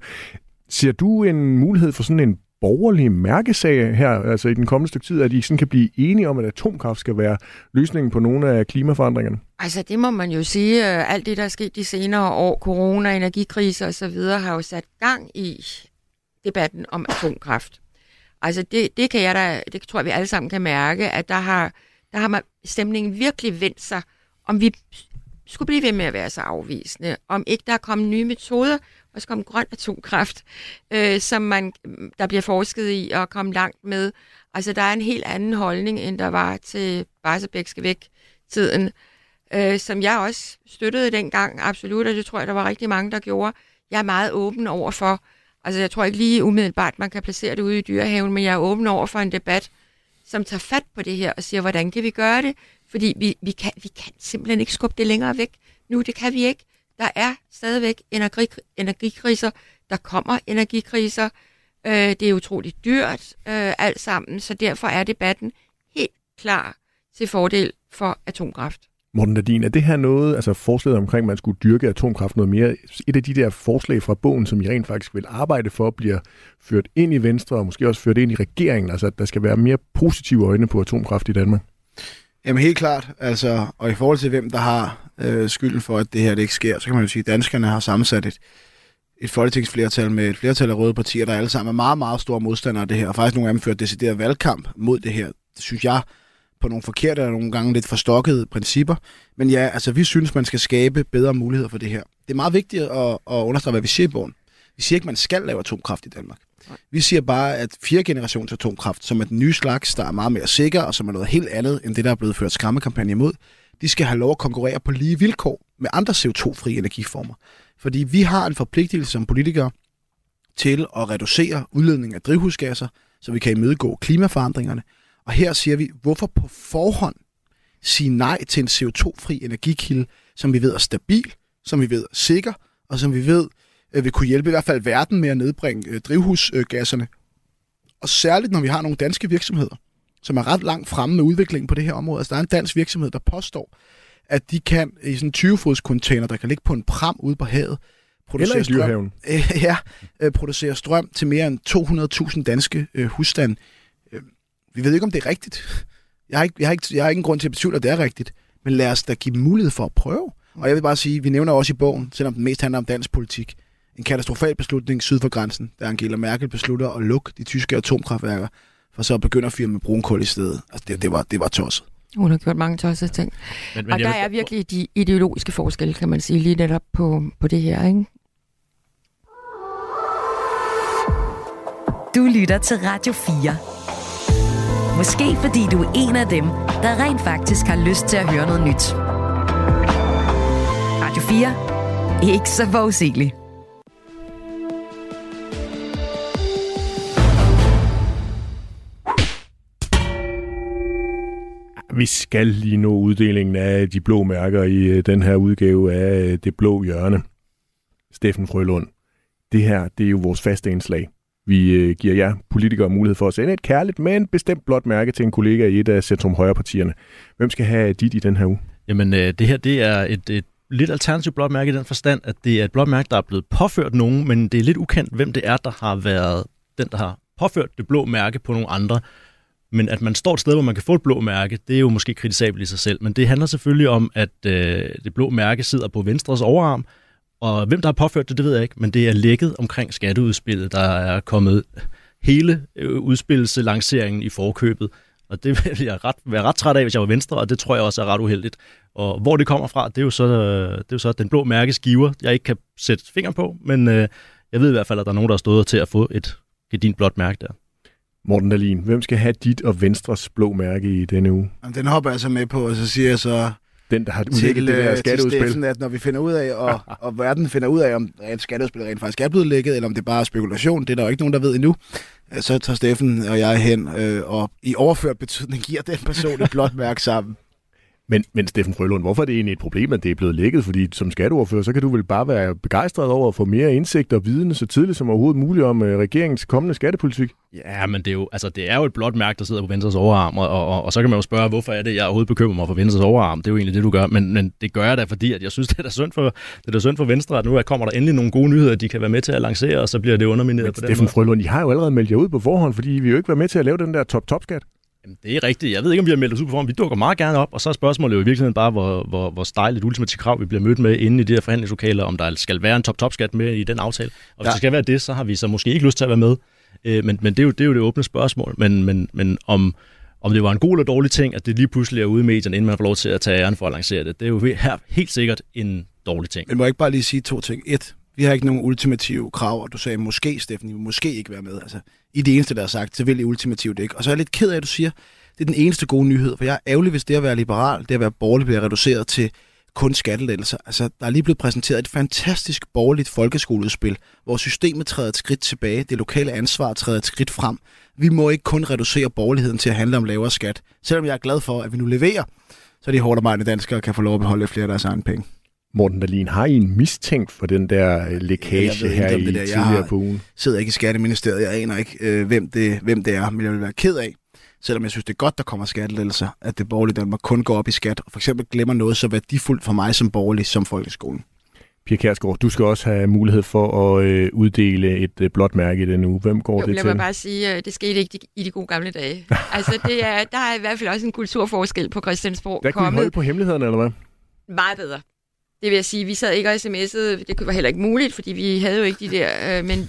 Ser du en mulighed for sådan en borgerlig mærkesag her, altså i den kommende stykke tid, at I sådan kan blive enige om, at atomkraft skal være løsningen på nogle af klimaforandringerne? Altså det må man jo sige. Alt det, der er sket de senere år, corona, energikrise osv., har jo sat gang i debatten om atomkraft. Altså det kan jeg da, det tror jeg, vi alle sammen kan mærke, at der har man, stemningen virkelig vendt sig, om vi skulle blive ved med at være så afvisende, om ikke der er kommet nye metoder, og så kom grøn atomkraft, som der bliver forsket i og kommet langt med. Altså der er en helt anden holdning, end der var til Barsebæk skal væk-tiden, som jeg også støttede dengang, absolut, og det tror jeg, der var rigtig mange, der gjorde. Jeg er meget åben over for. Altså, jeg tror ikke lige umiddelbart, man kan placere det ude i Dyrehaven, men jeg er åben over for en debat, som tager fat på det her og siger, hvordan kan vi gøre det? Fordi vi kan simpelthen ikke skubbe det længere væk. Nu, det kan vi ikke. Der er stadigvæk energikriser. Der kommer energikriser. Det er utroligt dyrt alt sammen, så derfor er debatten helt klar til fordel for atomkraft. Morten Dahlin, er det her noget, altså forslaget omkring, man skulle dyrke atomkraft noget mere, et af de der forslag fra bogen, som I rent faktisk vil arbejde for, bliver ført ind i Venstre, og måske også ført ind i regeringen, altså at der skal være mere positive øjne på atomkraft i Danmark? Jamen helt klart, altså, og i forhold til hvem, der har skylden for, at det her det ikke sker, så kan man jo sige, at danskerne har sammensat et folketingsflertal med et flertal af røde partier, der alle sammen er meget, meget store modstandere af det her, og faktisk nogle af dem fører decideret valgkamp mod det her. Det synes jeg på nogle forkerte og nogle gange lidt forstokkede principper. Men ja, altså vi synes, man skal skabe bedre muligheder for det her. Det er meget vigtigt at understrege, hvad vi siger i bogen. Vi siger ikke, man skal lave atomkraft i Danmark. Vi siger bare, at 4. generations atomkraft, som er den nye slags, der er meget mere sikker, og som er noget helt andet end det, der er blevet ført skræmmekampagne imod, de skal have lov at konkurrere på lige vilkår med andre CO2-frie energiformer. Fordi vi har en forpligtelse som politikere til at reducere udledningen af drivhusgasser, så vi kan imødegå klimaforandringerne. Og her siger vi, hvorfor på forhånd sige nej til en CO2-fri energikilde, som vi ved er stabil, som vi ved er sikker, og som vi ved vil kunne hjælpe i hvert fald verden med at nedbringe drivhusgasserne. Og særligt når vi har nogle danske virksomheder, som er ret langt fremme med udviklingen på det her område. Altså der er en dansk virksomhed, der påstår, at de kan i sådan en 20-fods container, der kan ligge på en pram ude på havet, producerer strøm, producerer strøm til mere end 200.000 danske husstande. Vi ved ikke, om det er rigtigt. Jeg har ingen grund til at betvivle, at det er rigtigt. Men lad os da give dem mulighed for at prøve. Og jeg vil bare sige, vi nævner også i bogen, selvom den mest handler om dansk politik, en katastrofal beslutning syd for grænsen, da Angela Merkel beslutter at lukke de tyske atomkraftværker, for så begynder firmaet brunkul i stedet. Altså, det var tosset. Hun har gjort mange tossede ting. Og der er virkelig de ideologiske forskelle, kan man sige, lige netop på det her, ikke? Du lytter til Radio 4. Måske fordi du er en af dem, der rent faktisk har lyst til at høre noget nyt. Radio 4. Ikke så forudsigeligt. Vi skal lige nå uddelingen af de blå mærker i den her udgave af Det Blå Hjørne. Steffen Frølund, det her, det er jo vores faste indslag. Vi giver jer politikere mulighed for at sende et kærligt, men bestemt blåt mærke til en kollega i et af centrum-højre-partierne. Hvem skal have dit i den her uge? Jamen, det her, det er et lidt alternativt blåt mærke i den forstand, at det er et blåt mærke, der er blevet påført nogen, men det er lidt ukendt, hvem det er, der har været den, der har påført det blå mærke på nogle andre. Men at man står et sted, hvor man kan få et blå mærke, det er jo måske kritisabelt i sig selv. Men det handler selvfølgelig om, at det blå mærke sidder på Venstres overarm. Og hvem der har påført det, det ved jeg ikke. Men det er lækket omkring skatteudspillet, der er kommet hele udspillelanceringen i forkøbet. Og det vil jeg være ret træt af, hvis jeg var Venstre, og det tror jeg også er ret uheldigt. Og hvor det kommer fra, det er jo så den blå mærkes giver, jeg ikke kan sætte fingeren på. Men jeg ved i hvert fald, at der er nogen, der har stået til at få et gedint blåt mærke der. Morten Dahlin, hvem skal have dit og Venstres blå mærke i denne uge? Jamen, den hopper jeg så med på, og så siger jeg så den, der har udlægget det her skatteudspil. Til Steffen, at når vi finder ud af, og verden finder ud af, om et skatteudspil rent faktisk er blevet lækket, eller om det bare er spekulation, det er der jo ikke nogen, der ved endnu, så tager Steffen og jeg hen, og i overført betydning giver den person et blåt mærke sammen. Men Steffen Frølund, hvorfor er det egentlig et problem, at det er blevet lækket? Fordi som skatteordfører, så kan du vel bare være begejstret over at få mere indsigt og viden så tidligt som overhovedet muligt om regeringens kommende skattepolitik? Ja, men det er jo et blåt mærke, der sidder på Venstres overarm, og så kan man jo spørge, hvorfor er det, jeg overhovedet bekymrer mig for Venstres overarm? Det er jo egentlig det, du gør, men det gør jeg da, fordi at jeg synes, det er synd for Venstre, at nu kommer der endelig nogle gode nyheder, de kan være med til at lancere, og så bliver det undermineret på den måde. Steffen Frølund, I har jo allerede meldt jer ud på forhånd, fordi vi jo ikke var med til at lave den der top-top-skat. Jamen, det er rigtigt. Jeg ved ikke, om vi har meldt os ud på forhånd. Vi dukker meget gerne op, og så er spørgsmålet jo i virkeligheden bare, hvor stejl et ultimativt krav vi bliver mødt med inde i de her forhandlingslokaler, om der skal være en top-top-skat med i den aftale. Og hvis der skal være det, så har vi så måske ikke lyst til at være med. Men det er jo det åbne spørgsmål. Men om det var en god eller dårlig ting, at det lige pludselig er ude i medierne, inden man får lov til at tage æren for at lancere det, det er jo helt sikkert en dårlig ting. Men må jeg ikke bare lige sige to ting? 1. Vi har ikke nogen ultimative krav, og du sagde måske, Steffen, I vil måske ikke være med. Altså, I det eneste, der er sagt, så vil I ultimativt ikke. Og så er jeg lidt ked af, at du siger, det er den eneste gode nyhed, for jeg er ærgerlig, hvis det at være liberal, det at være borgerlig, bliver reduceret til kun skattelettelser. Altså, der er lige blevet præsenteret et fantastisk borgerligt folkeskoleudspil, hvor systemet træder et skridt tilbage, det lokale ansvar træder et skridt frem. Vi må ikke kun reducere borgerligheden til at handle om lavere skat. Selvom jeg er glad for, at vi nu leverer, så er de hårdt arbejdende danskere kan få lov at beholde flere af deres egen penge. Morten Dahlin, har I en mistænkt for den der lækage her i tidligere på ugen? Jeg sidder ikke i Skatteministeriet, jeg aner ikke, hvem det er, men jeg vil være ked af, selvom jeg synes, det er godt, der kommer skattelettelser, at det borgerlige Danmark kun går op i skat, og for eksempel glemmer noget så værdifuldt for mig som borgerlig, som folkeskolen. Pia Kjærsgaard, du skal også have mulighed for at uddele et blåt mærke i den uge. Hvem går det til? Jeg vil bare sige, det skete ikke i de gode gamle dage. Altså, der er i hvert fald også en kulturforskel på Christiansborg. Der kunne I holde på hemmelighederne, eller hvad? Meget bedre. Det vil jeg sige, vi sad ikke og sms'ede, det var heller ikke muligt, fordi vi havde jo ikke de der, men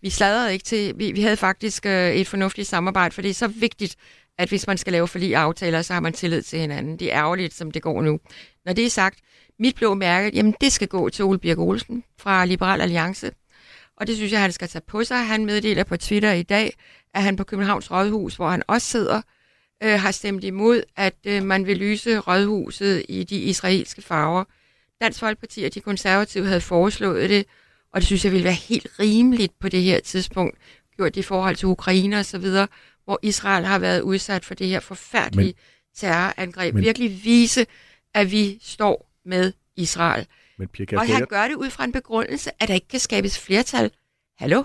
vi sladrede ikke til, vi havde faktisk et fornuftigt samarbejde, for det er så vigtigt, at hvis man skal lave forlig aftaler, så har man tillid til hinanden. Det er ærgerligt, som det går nu. Når det er sagt, mit blå mærke, jamen det skal gå til Ole Birk Olsen fra Liberal Alliance, og det synes jeg, han skal tage på sig. Han meddeler på Twitter i dag, at han på Københavns Rådhus, hvor han også sidder, har stemt imod, at man vil lyse Rådhuset i de israelske farver. Dansk Folkeparti og de konservative havde foreslået det, og det synes jeg ville være helt rimeligt på det her tidspunkt, gjort i forhold til Ukraine og så videre, hvor Israel har været udsat for det her forfærdelige terrorangreb. Virkelig vise, at vi står med Israel. Og han gør det ud fra en begrundelse, at der ikke kan skabes flertal. Hallo?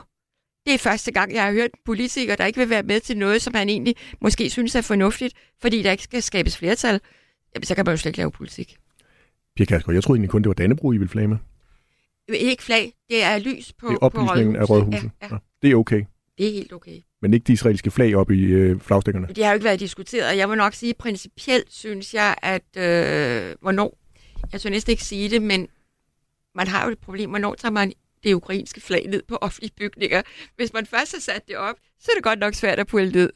Det er første gang, jeg har hørt politikere, der ikke vil være med til noget, som han egentlig måske synes er fornuftigt, fordi der ikke skal skabes flertal. Jamen, så kan man jo slet ikke lave politik. Pia Kjærsgaard, jeg troede egentlig kun, det var Dannebrog, I ville flage med. Ikke flag, det er lys på Rådhuset. Det er oplysningen af Rådhuset. Ja, ja. Ja, det er okay. Det er helt okay. Men ikke de israelske flag op i flagstængerne? Det har jo ikke været diskuteret. Jeg vil nok sige, principielt synes jeg, at hvornår... Jeg tør næsten ikke sige det, men man har jo et problem. Hvornår tager man det ukrainske flag ned på offentlige bygninger? Hvis man først har sat det op, så er det godt nok svært at pulle ned.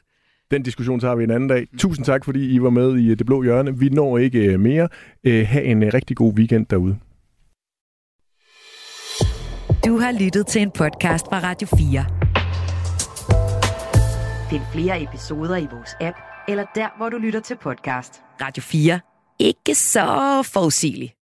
Den diskussion tager vi en anden dag. Tusind tak, fordi I var med i Det Blå Hjørne. Vi når ikke mere. Ha' en rigtig god weekend derude. Du har lyttet til en podcast fra Radio 4. Find flere episoder i vores app, eller der, hvor du lytter til podcast. Radio 4. Ikke så forudsigeligt.